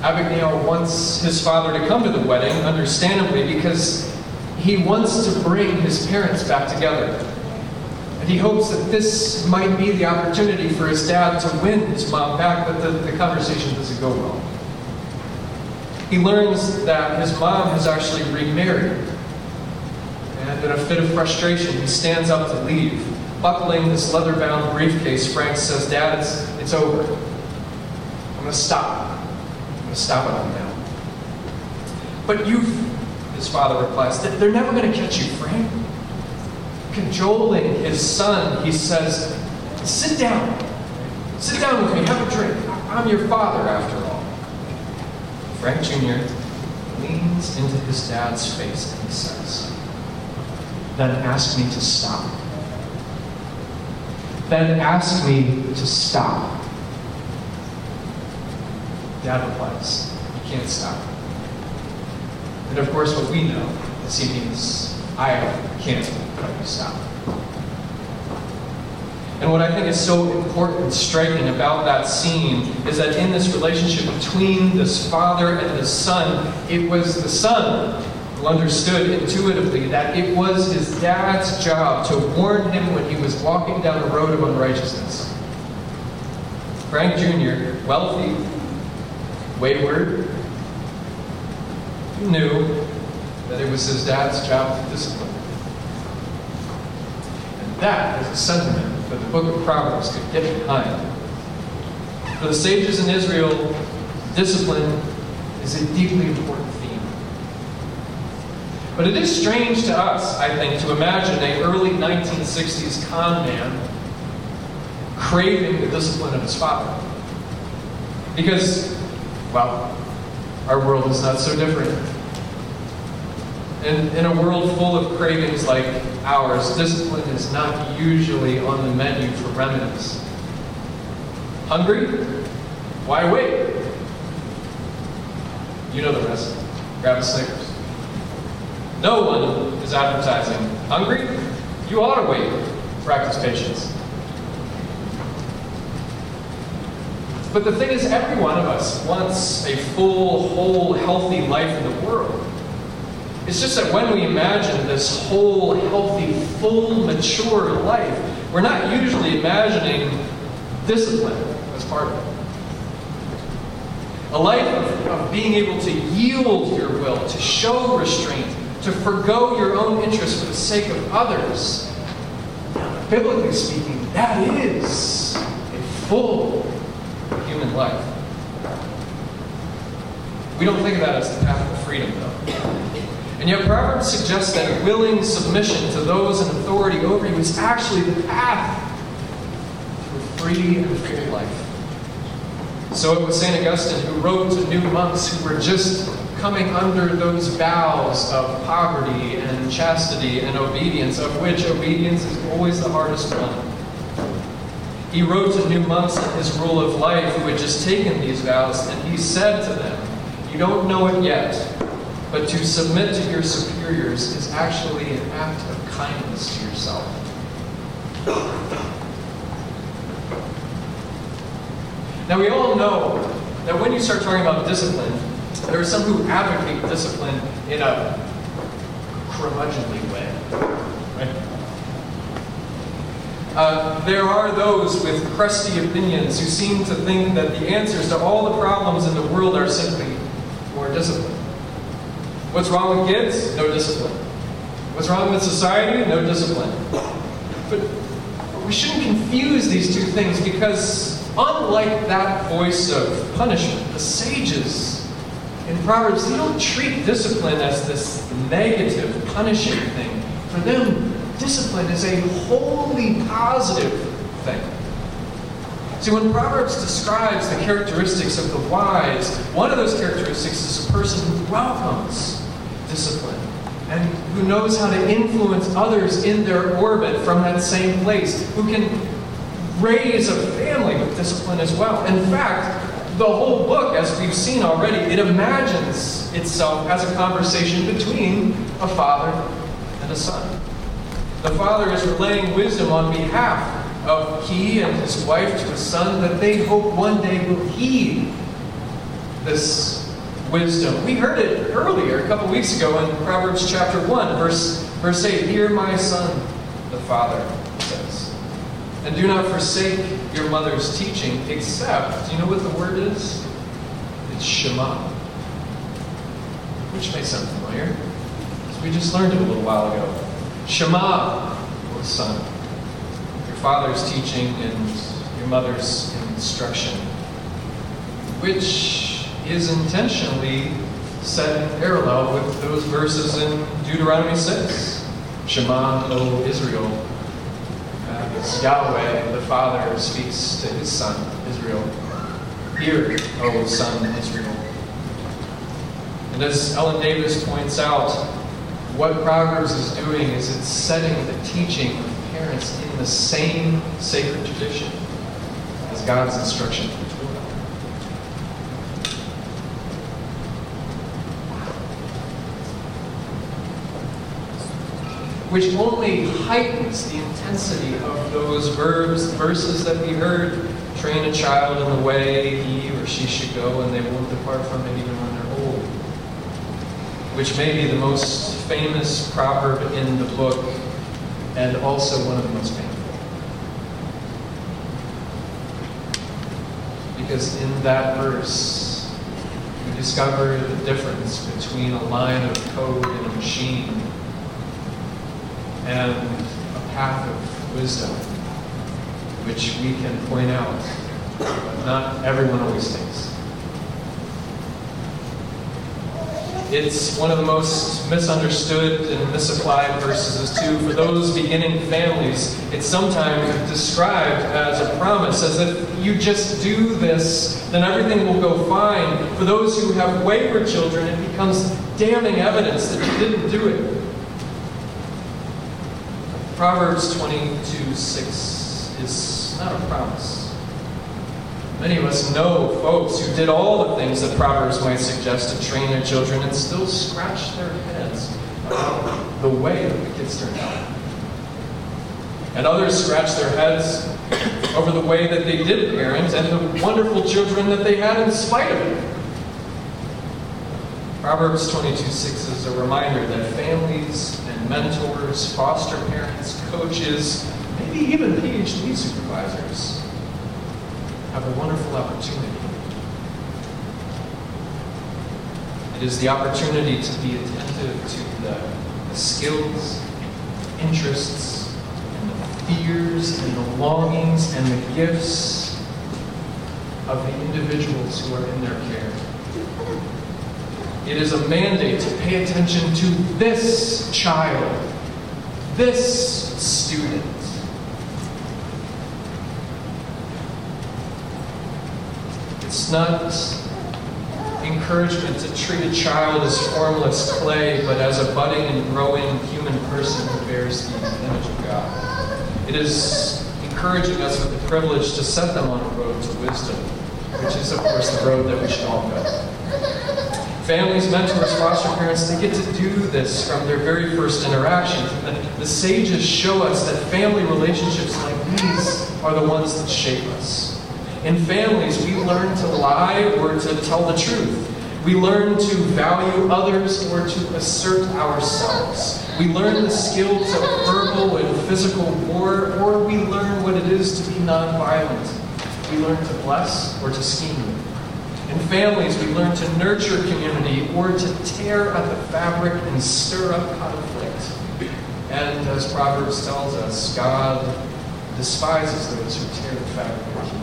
Abagnale wants his father to come to the wedding, understandably, because he wants to bring his parents back together. And he hopes that this might be the opportunity for his dad to win his mom back, but the, the conversation doesn't go well. He learns that his mom has actually remarried. And in a fit of frustration, he stands up to leave. Buckling this leather-bound briefcase, Frank says, "Dad, it's, it's over. I'm going to stop. I'm going to stop it all now." "But you've," his father replies, "they're never going to catch you, Frank." Cajoling his son, he says, "Sit down. Sit down with me. Have a drink. I'm your father, after all." Frank Junior leans into his dad's face and he says, "Then ask me to stop. Then ask me to stop." Dad replies, "You can't stop." And of course, what we know is he means, "I can't of yourself. And what I think is so important and striking about that scene is that in this relationship between this father and this son, it was the son who understood intuitively that it was his dad's job to warn him when he was walking down the road of unrighteousness. Frank Junior, wealthy, wayward, knew that it was his dad's job to discipline him. And that is a sentiment that the book of Proverbs could get behind. For the sages in Israel, discipline is a deeply important theme. But it is strange to us, I think, to imagine an early nineteen sixties con man craving the discipline of his father. Because, well, our world is not so different. In, in a world full of cravings like ours, discipline is not usually on the menu for remedies. Hungry? Why wait? You know the rest. Grab a Snickers. No one is advertising. Hungry? You ought to wait. Practice patience. But the thing is, every one of us wants a full, whole, healthy life in the world. It's just that when we imagine this whole, healthy, full, mature life, we're not usually imagining discipline as part of it. A life of, of being able to yield your will, to show restraint, to forgo your own interests for the sake of others. Biblically speaking, that is a full human life. We don't think of that as the path of freedom, though. And yet Proverbs suggests that willing submission to those in authority over you is actually the path to a free and fair life. So it was Saint Augustine who wrote to new monks who were just coming under those vows of poverty and chastity and obedience, of which obedience is always the hardest one. He wrote to new monks in his rule of life who had just taken these vows, and he said to them, "You don't know it yet, but to submit to your superiors is actually an act of kindness to yourself." Now we all know that when you start talking about discipline, there are some who advocate discipline in a curmudgeonly way, right? Uh, there are those with crusty opinions who seem to think that the answers to all the problems in the world are simply more discipline. What's wrong with kids? No discipline. What's wrong with society? No discipline. But, but we shouldn't confuse these two things, because unlike that voice of punishment, the sages in Proverbs, they don't treat discipline as this negative, punishing thing. For them, discipline is a wholly positive thing. See, when Proverbs describes the characteristics of the wise, one of those characteristics is a person who welcomes discipline and who knows how to influence others in their orbit from that same place, who can raise a family with discipline as well. In fact, the whole book, as we've seen already, it imagines itself as a conversation between a father and a son. The father is relaying wisdom on behalf of he and his wife to his son that they hope one day will heed this wisdom. We heard it earlier, a couple weeks ago, in Proverbs chapter one, verse, verse eight. "Hear, my son," the father says, "and do not forsake your mother's teaching," except, do you know what the word is? It's Shema, which may sound familiar, because we just learned it a little while ago. Shema, O son, your father's teaching and your mother's instruction, which is intentionally set in parallel with those verses in Deuteronomy six. "Shema, O Israel," as Yahweh, the Father, speaks to his son, Israel. "Hear, O son, Israel." And as Ellen Davis points out, what Proverbs is doing is it's setting the teaching of parents in the same sacred tradition as God's instruction to the Torah. which only heightens the intensity of those verbs, verses that we heard. Train a child in the way he or she should go, and they won't depart from it even when they're old. Which may be the most famous proverb in the book, and also one of the most painful. Because in that verse, we discover the difference between a line of code and a machine, and a path of wisdom, which we can point out, but not everyone always thinks. It's one of the most misunderstood and misapplied verses too. For those beginning families, it's sometimes described as a promise, as if you just do this, then everything will go fine. For those who have wayward children, it becomes damning evidence that you didn't do it. Proverbs twenty-two six is not a promise. Many of us know folks who did all the things that Proverbs might suggest to train their children and still scratch their heads about the way that the kids turn out. And others scratch their heads over the way that they did parent and the wonderful children that they had in spite of it. Proverbs twenty-two six is a reminder that families and mentors, foster parents, coaches, maybe even P H D supervisors have a wonderful opportunity. It is the opportunity to be attentive to the, the skills, interests, and the fears, and the longings, and the gifts of the individuals who are in their care. It is a mandate to pay attention to this child, this student. It's not encouragement to treat a child as formless clay, but as a budding and growing human person who bears the image of God. It is encouraging us with the privilege to set them on a road to wisdom, which is, of course, the road that we should all go. Families, mentors, foster parents, they get to do this from their very first interaction. The, the sages show us that family relationships like these are the ones that shape us. In families, we learn to lie or to tell the truth. We learn to value others or to assert ourselves. We learn the skills of verbal and physical war, or we learn what it is to be nonviolent. We learn to bless or to scheme. In families, we learn to nurture community or to tear at the fabric and stir up conflict. And as Proverbs tells us, God despises those who tear the fabric of community.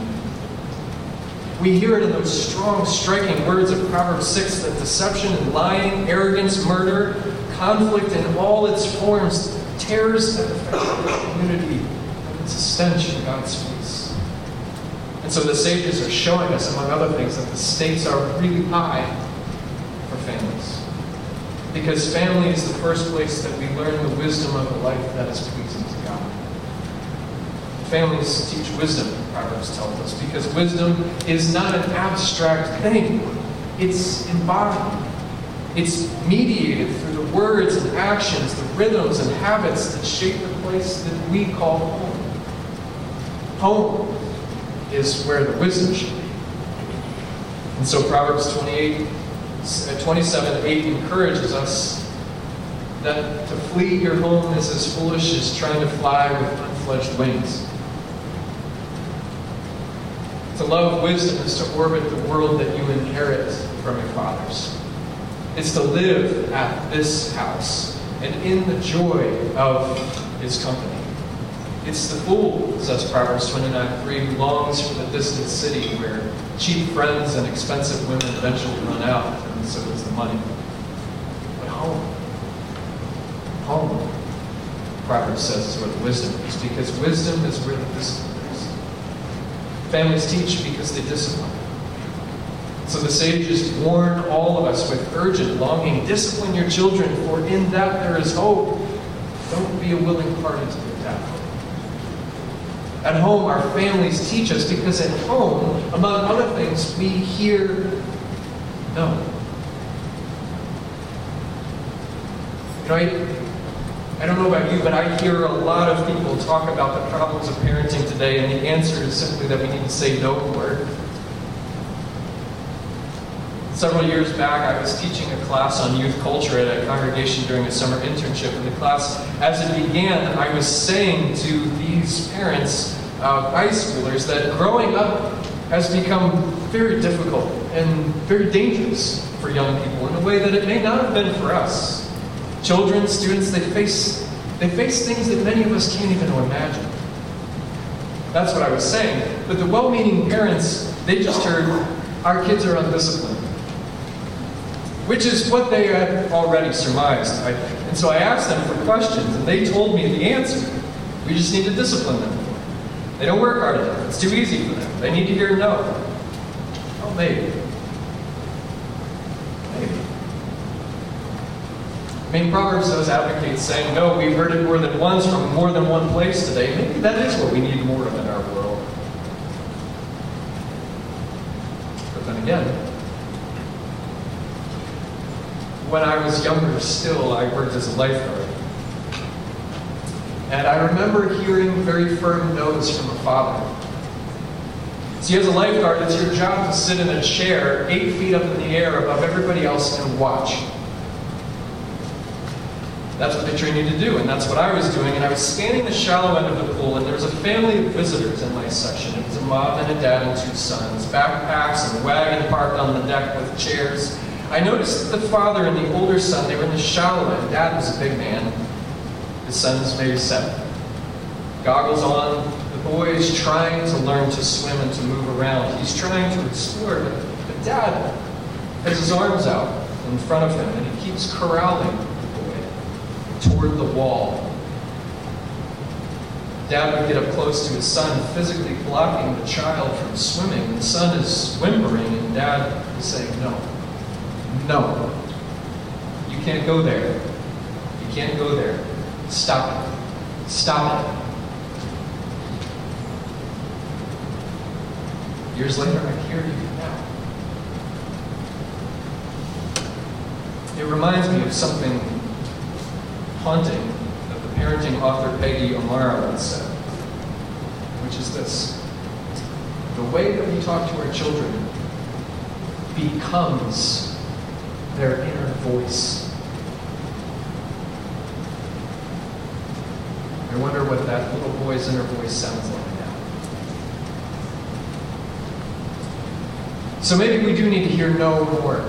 We hear it in those strong, striking words of Proverbs six that deception and lying, arrogance, murder, conflict in all its forms tears at the fabric of community. It's a stench in God's face. And so the sages are showing us, among other things, that the stakes are really high for families. Because family is the first place that we learn the wisdom of a life that is pleasing to God. Families teach wisdom, Proverbs tells us, because wisdom is not an abstract thing. It's embodied. It's mediated through the words and actions, the rhythms and habits that shape the place that we call home. Home is where the wisdom should be. And so Proverbs twenty-eight, twenty-seven eight encourages us that to flee your home is as foolish as trying to fly with unfledged wings. To love wisdom is to orbit the world that you inherit from your fathers. It's to live at this house and in the joy of his company. It's the fool, says Proverbs twenty-nine three, who longs for the distant city where cheap friends and expensive women eventually run out, and so does the money. But home, home, Proverbs says, is where the wisdom is, because wisdom is where the discipline is. Families teach because they discipline. So the sages warn all of us with urgent longing, discipline your children, for in that there is hope. Don't be a willing party to the death. At home, our families teach us because at home, among other things, we hear no. You know, I, I don't know about you, but I hear a lot of people talk about the problems of parenting today, and the answer is simply that we need to say no for it. Several years back, I was teaching a class on youth culture at a congregation during a summer internship. In the class, as it began, I was saying to these parents of high schoolers that growing up has become very difficult and very dangerous for young people in a way that it may not have been for us. Children, students, they face, they face things that many of us can't even imagine. That's what I was saying. But the well-meaning parents, they just heard, our kids are undisciplined. Which is what they had already surmised. I, and so I asked them for questions, and they told me the answer. We just need to discipline them. They don't work hard enough. It's too easy for them. They need to hear no. Oh, maybe. Maybe. I mean, Proverbs does advocate saying no. We've heard it more than once from more than one place today. Maybe that is what we need more of in our world. But then again, when I was younger still, I worked as a lifeguard. And I remember hearing very firm no's from a father. See, as a lifeguard, it's your job to sit in a chair eight feet up in the air above everybody else and watch. That's what they train you to do, and that's what I was doing. And I was scanning the shallow end of the pool, and there was a family of visitors in my section. It was a mom and a dad and two sons, backpacks and wagon parked on the deck with chairs. I noticed that the father and the older son, they were in the shallow end. Dad was a big man. His son was maybe seven. Goggles on. The boy is trying to learn to swim and to move around. He's trying to explore, but, but Dad has his arms out in front of him, and he keeps corralling the boy toward the wall. Dad would get up close to his son, physically blocking the child from swimming. The son is whimpering, and Dad is saying no. No, you can't go there. You can't go there. Stop it. Stop it. Years later, I hear you now. It reminds me of something haunting that the parenting author Peggy Omara once said, which is this: the way that we talk to our children becomes their inner voice. I wonder what that little boy's inner voice sounds like now. So maybe we do need to hear no more.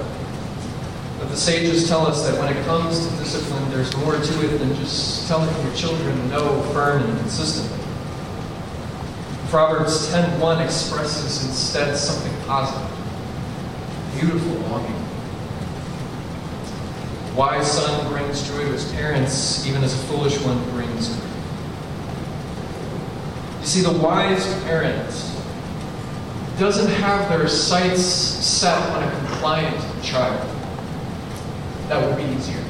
But the sages tell us that when it comes to discipline, there's more to it than just telling your children no firm and consistently. Proverbs ten one expresses instead something positive, beautiful longing. A wise son brings joy to his parents, even as a foolish one brings grief. You see, the wise parent doesn't have their sights set on a compliant child. That would be easier.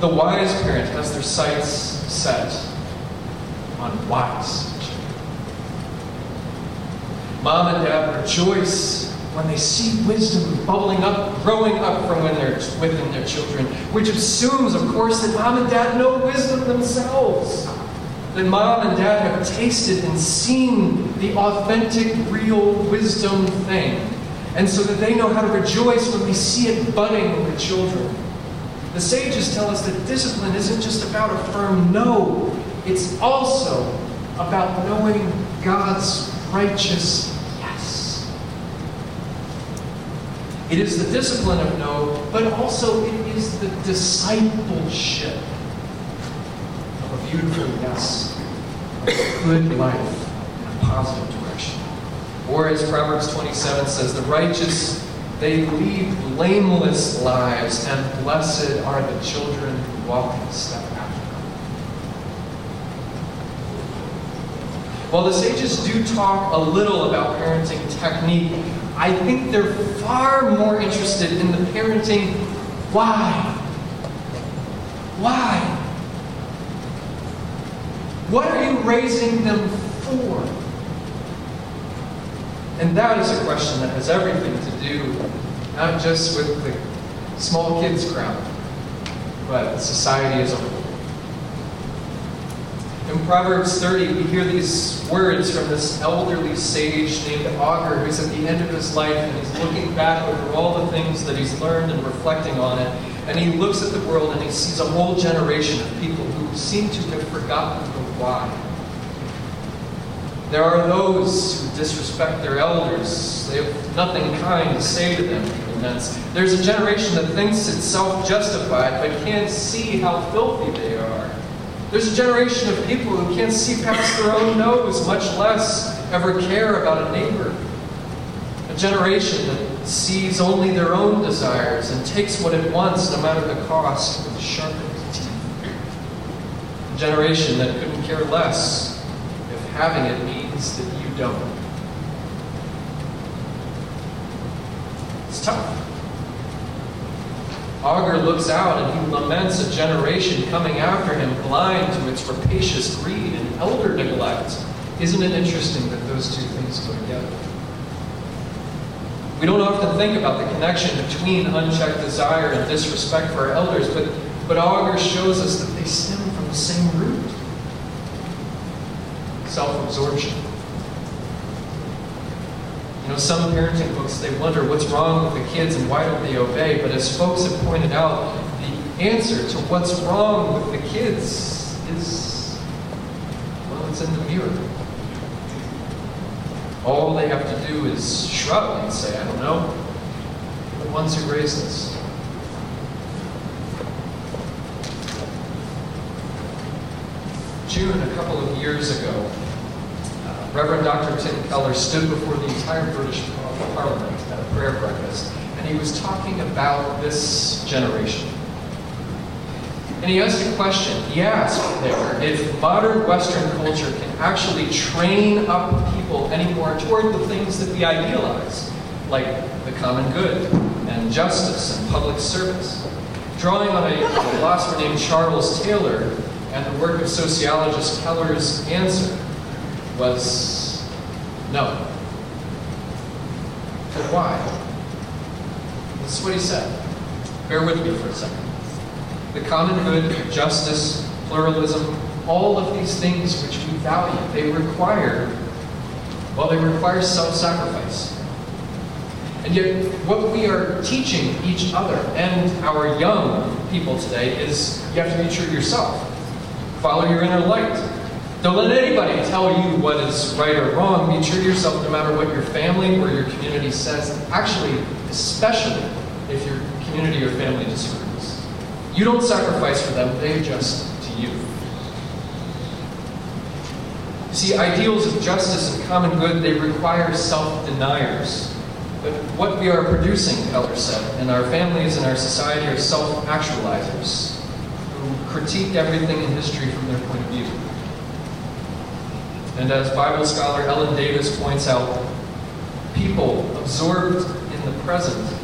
The wise parent has their sights set on wise children. Mom and dad rejoice when they see wisdom bubbling up, growing up from when they're within their children, which assumes, of course, that mom and dad know wisdom themselves, that mom and dad have tasted and seen the authentic, real wisdom thing, and so that they know how to rejoice when we see it budding in the children. The sages tell us that discipline isn't just about a firm no, it's also about knowing God's righteous. It is the discipline of no, but also it is the discipleship of a beautiful yes, a good life, in a positive direction. Or as Proverbs twenty-seven says, the righteous, they lead blameless lives, and blessed are the children who walk in step after them. While the sages do talk a little about parenting technique, I think they're far more interested in the parenting why. Why? What are you raising them for? And that is a question that has everything to do not just with the small kids crowd, but society as a whole. In Proverbs thirty, we hear these words from this elderly sage named Agur, who's at the end of his life, and he's looking back over all the things that he's learned and reflecting on it. And he looks at the world and he sees a whole generation of people who seem to have forgotten the why. There are those who disrespect their elders. They have nothing kind to say to them. And that's, there's a generation that thinks it's self-justified but can't see how filthy they are. There's a generation of people who can't see past their own nose, much less ever care about a neighbor. A generation that sees only their own desires and takes what it wants no matter the cost with a sharpened teeth. A generation that couldn't care less if having it means that you don't. It's tough. Agur looks out and he laments a generation coming after him, blind to its rapacious greed and elder neglect. Isn't it interesting that those two things go together? We don't often think about the connection between unchecked desire and disrespect for our elders, but, but Agur shows us that they stem from the same root. Self-absorption. You know, some parenting books, they wonder what's wrong with the kids and why don't they obey, but as folks have pointed out, the answer to what's wrong with the kids is, well, it's in the mirror. All they have to do is shrug and say, I don't know, the ones who raised us. June, a couple of years ago, uh, Reverend Doctor Tim Keller stood before the entire British Parliament at a prayer breakfast, and he was talking about this generation. And he asked a question. He asked there if modern Western culture can actually train up people anymore toward the things that we idealize, like the common good and justice and public service. Drawing on a philosopher named Charles Taylor, and the work of sociologist Keller's answer was no. But why? This is what he said. Bear with me for a second. The common good, justice, pluralism, all of these things which we value, they require, well, they require self-sacrifice. And yet, what we are teaching each other and our young people today is you have to be true to yourself. Follow your inner light. Don't let anybody tell you what is right or wrong. Be true to yourself no matter what your family or your community says. Actually, especially if your community or family disagrees. You don't sacrifice for them, they adjust to you. See, ideals of justice and common good, they require self-deniers. But what we are producing, Keller said, and our families and our society are self-actualizers. Critique everything in history from their point of view. And as Bible scholar Ellen Davis points out, people absorbed in the present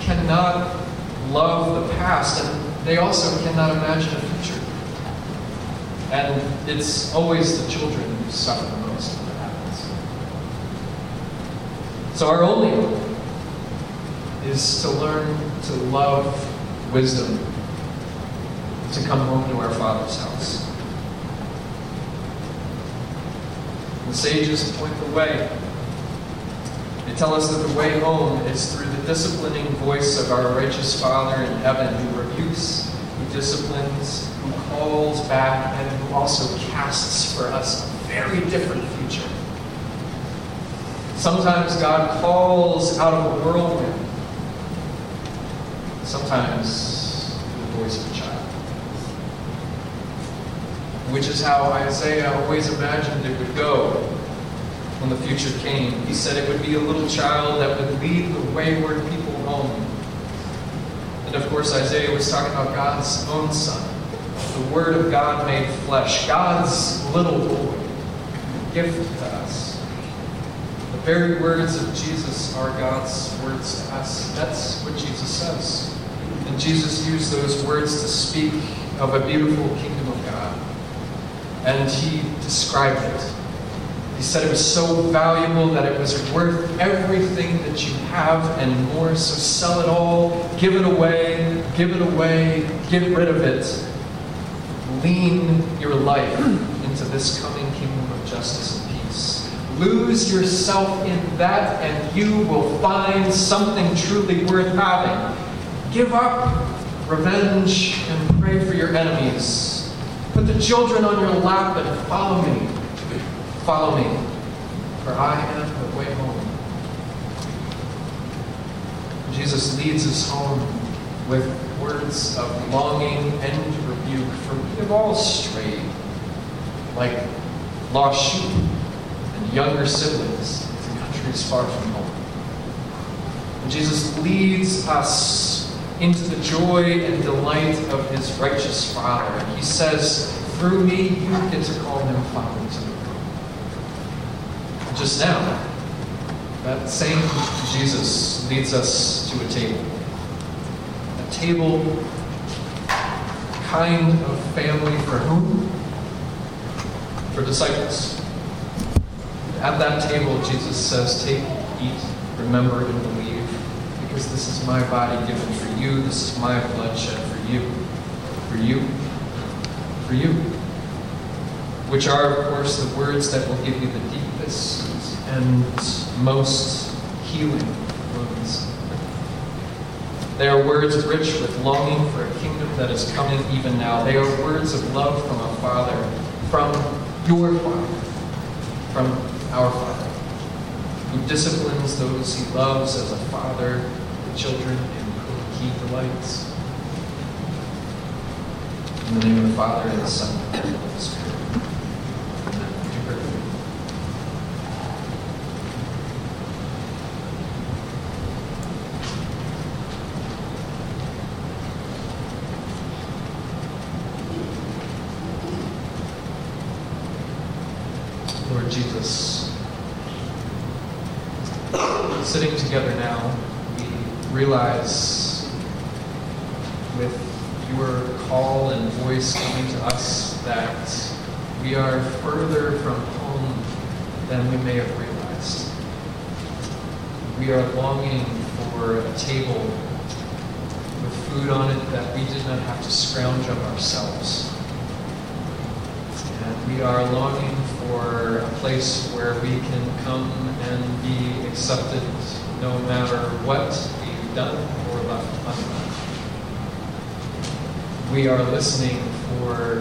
cannot love the past, and they also cannot imagine a future. And it's always the children who suffer the most when that happens. So our only hope is to learn to love wisdom, to come home to our Father's house. The sages point the way. They tell us that the way home is through the disciplining voice of our righteous Father in heaven, who rebukes, who disciplines, who calls back, and who also casts for us a very different future. Sometimes God calls out of a whirlwind. Sometimes the voice of a child. Which is how Isaiah always imagined it would go when the future came. He said it would be a little child that would lead the wayward people home. And of course, Isaiah was talking about God's own son, the Word of God made flesh, God's little boy, the gift to us. The very words of Jesus are God's words to us. That's what Jesus says. And Jesus used those words to speak of a beautiful kingdom of God. And he described it He said it was so valuable that it was worth everything that you have and more, so sell it all, give it away, give it away, get rid of it. Lean your life into this coming kingdom of justice and peace. Lose yourself in that and you will find something truly worth having. Give up revenge and pray for your enemies. Put the children on your lap and follow me. Follow me, for I am the way home. Jesus leads us home with words of longing and rebuke, for we have all strayed like lost sheep and younger siblings to countries far from home. And Jesus leads us into the joy and delight of his righteous Father. He says, through me, you get to call him Father too. Just now, that same Jesus leads us to a table. A table, kind of family for whom? For disciples. At that table, Jesus says, take, eat, remember, and believe. This is my body given for you. This is my blood shed for you. For you. For you. Which are, of course, the words that will give you the deepest and most healing wounds. They are words rich with longing for a kingdom that is coming even now. They are words of love from a Father, from your Father, from our Father, who disciplines those he loves as a father, children in whom he delights. In the name of the Father, and the Son, and the Holy Spirit. Amen. Lord Jesus, sitting together now, realize with your call and voice coming to us that we are further from home than we may have realized. We are longing for a table with food on it that we did not have to scrounge up ourselves. And we are longing for a place where we can come and be accepted no matter what done or left undone. We are listening for a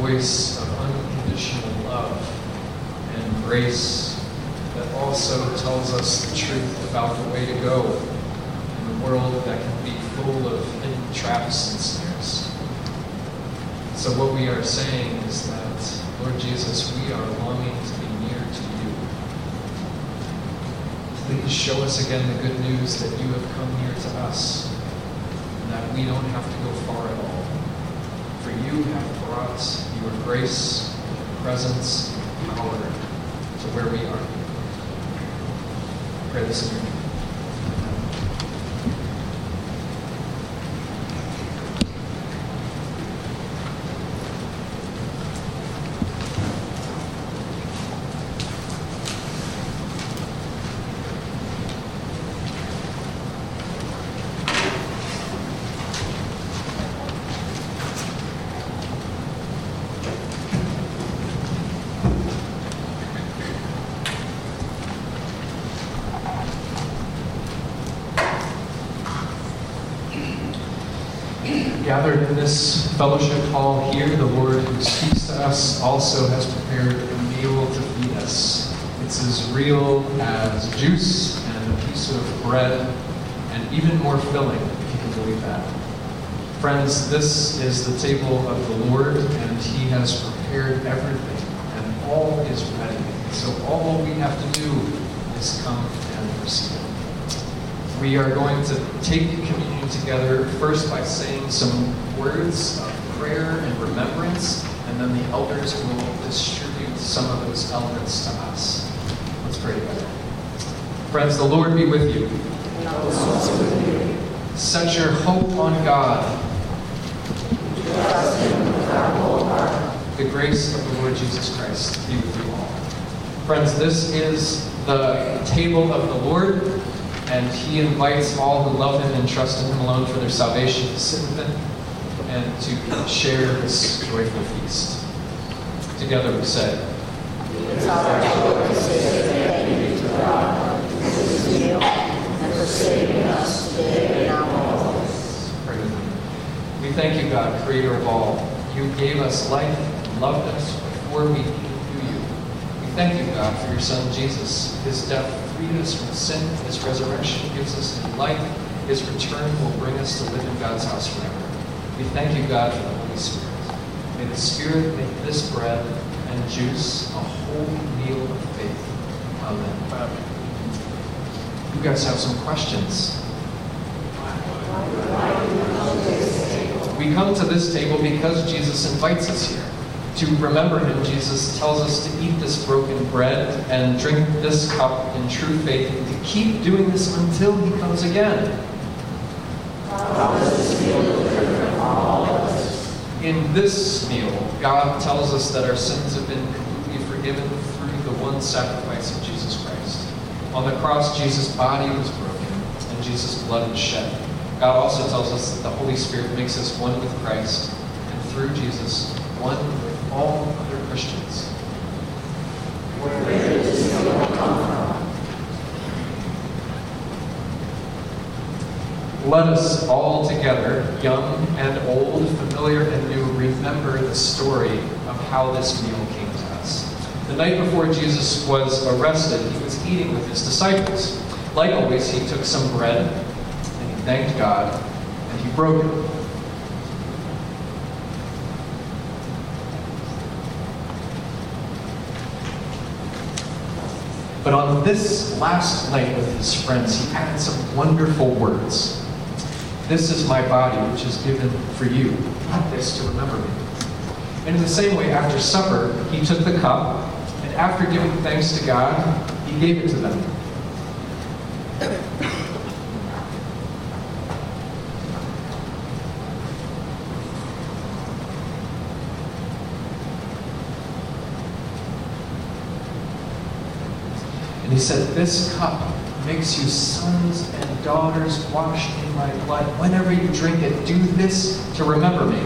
voice of unconditional love and grace that also tells us the truth about the way to go in a world that can be full of hidden traps and snares. So what we are saying is that, Lord Jesus, we are longing to be near to you. Please show us again the good news that you have come near to us and that we don't have to go far at all. For you have brought your grace, your presence, and power to where we are. Pray this in your name. Gathered in this fellowship hall here, the Lord who speaks to us also has prepared a meal to feed us. It's as real as juice and a piece of bread, and even more filling, if you can believe that. Friends, this is the table of the Lord, and he has prepared everything, and all is ready. So all we have to do is come and receive it. We are going to take communion together first by saying some words of prayer and remembrance, and then the elders will distribute some of those elements to us. Let's pray together. Friends, the Lord be with you. Set your hope on God. The grace of the Lord Jesus Christ be with you all. Friends, this is the table of the Lord, and He invites all who love Him and trust in Him alone for their salvation to sit with Him and to share this joyful feast. Together we say, It's our joy to say thank you to God for this meal and for saving us today in our lives. Pray with me. We thank you, God, Creator of all. You gave us life and loved us before we thank you, God, for your Son, Jesus. His death freed us from sin. His resurrection gives us new life. His return will bring us to live in God's house forever. We thank you, God, for the Holy Spirit. May the Spirit make this bread and juice a holy meal of faith. Amen. Amen. You guys have some questions. We come to this table because Jesus invites us here. To remember Him, Jesus tells us to eat this broken bread and drink this cup in true faith, and to keep doing this until He comes again. In this meal, God tells us that our sins have been completely forgiven through the one sacrifice of Jesus Christ. On the cross, Jesus' body was broken, and Jesus' blood was shed. God also tells us that the Holy Spirit makes us one with Christ, and through Jesus, one with all other Christians. Where did this meal come from? Let us all together, young and old, familiar and new, remember the story of how this meal came to us. The night before Jesus was arrested, He was eating with His disciples. Like always, He took some bread, and He thanked God, and He broke it. But on this last night with His friends, He added some wonderful words. This is my body, which is given for you. Let this to remember me. And in the same way, after supper, He took the cup, and after giving thanks to God, He gave it to them. He said, this cup makes you sons and daughters washed in my blood. Whenever you drink it, do this to remember me.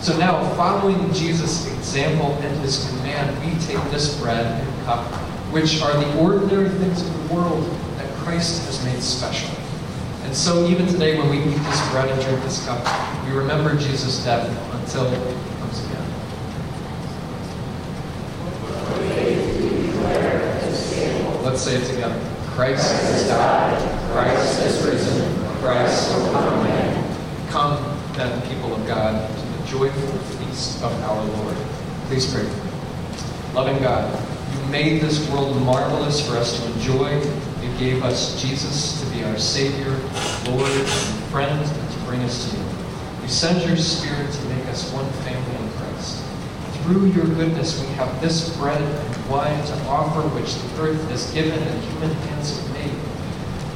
So now, following Jesus' example and His command, we take this bread and cup, which are the ordinary things of the world that Christ has made special. And so even today, when we eat this bread and drink this cup, we remember Jesus' death until He comes again. Let's say it together. Christ has died. Christ has risen. Christ will come again. Come, then, people of God, to the joyful feast of our Lord. Please pray for me. Loving God, You made this world marvelous for us to enjoy. You gave us Jesus to be our Savior, Lord, and friend, and to bring us to You. You send Your Spirit to make us one family in Christ. Through Your goodness, we have this bread and wine to offer, which the earth has given and human hands have made.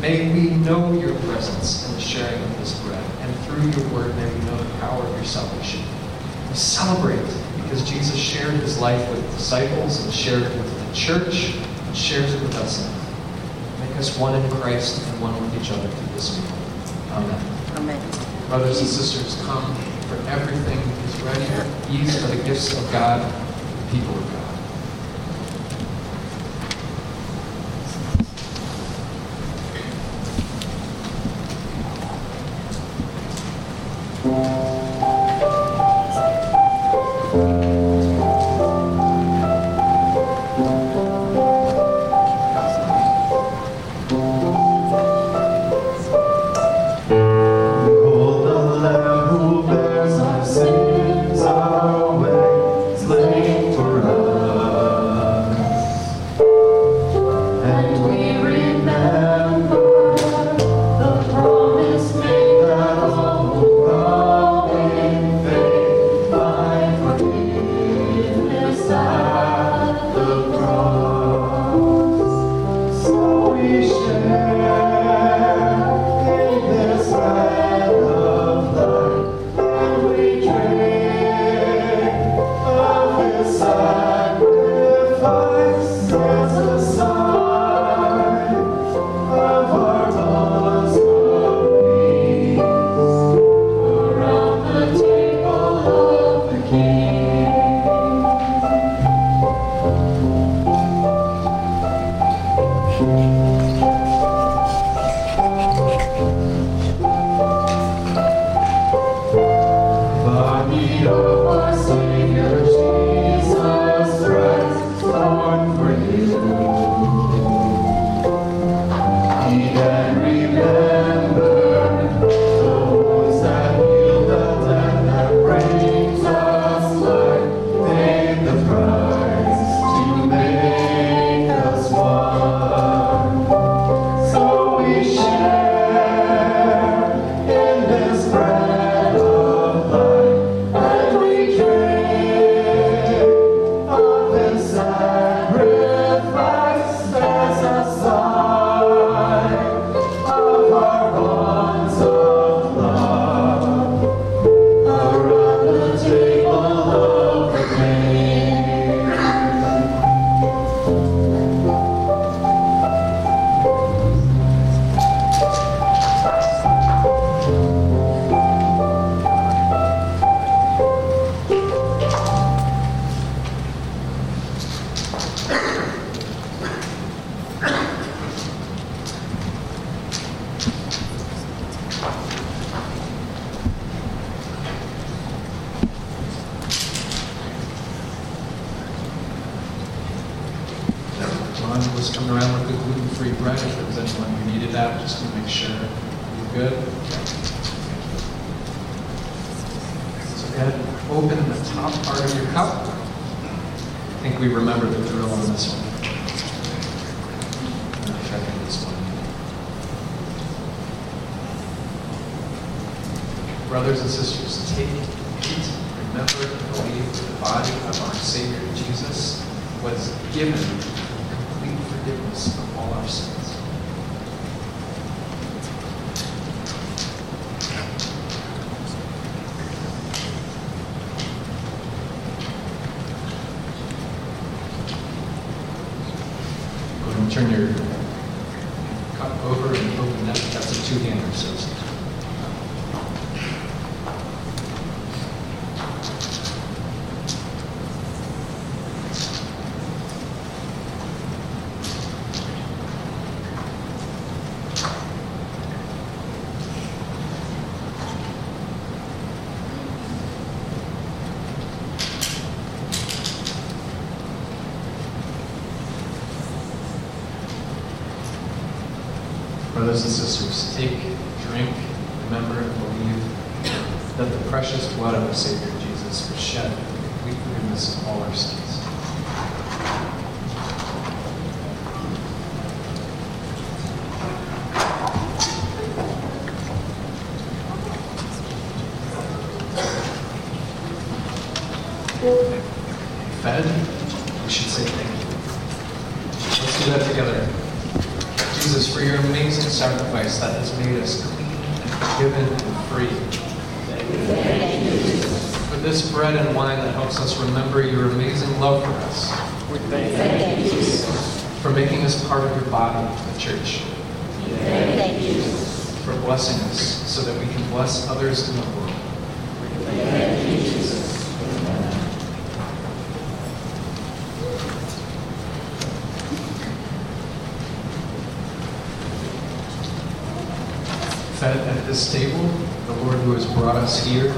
May we know Your presence in the sharing of this bread, and through Your word, may we know the power of Your salvation. We celebrate because Jesus shared His life with the disciples, and shared it with the church, and shares it with us now. Make us one in Christ and one with each other through this meal. Amen. Amen. Brothers and sisters, come, for everything is ready. These are the gifts of God, the people of God. Thank you. lunch was coming around with the gluten-free bread, if there was anyone who needed that, just to make sure you're good. So go ahead and open the top part of your cup. I think we remember the drill on this one. I'm going to check in this one. Brothers and sisters, take it. Remember and believe that the body of our Savior Jesus was given complete forgiveness of all our sins. Go ahead and turn your cup over and open that. That's a two-hander, so. Brothers and sisters, take, drink, remember, and believe that the precious blood of our Savior Jesus was shed for the complete forgiveness of all our sins. That has made us clean and forgiven and free. Thank you for this bread and wine that helps us remember your amazing love for us. Thank you for making us part of your body, the church. Thank you for blessing us so that we can bless others in the world. Thank you, Jesus. At this table, the Lord who has brought us here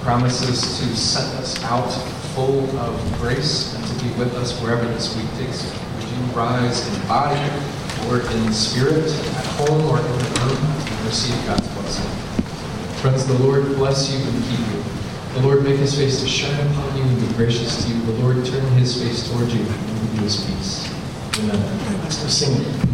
promises to send us out full of grace and to be with us wherever this week takes you. Would you rise in body or in spirit, at home or in the room, and receive God's blessing? Friends, the Lord bless you and keep you. The Lord make his face to shine upon you and be gracious to you. The Lord turn his face toward you and give you his peace. Amen. Let's go sing it.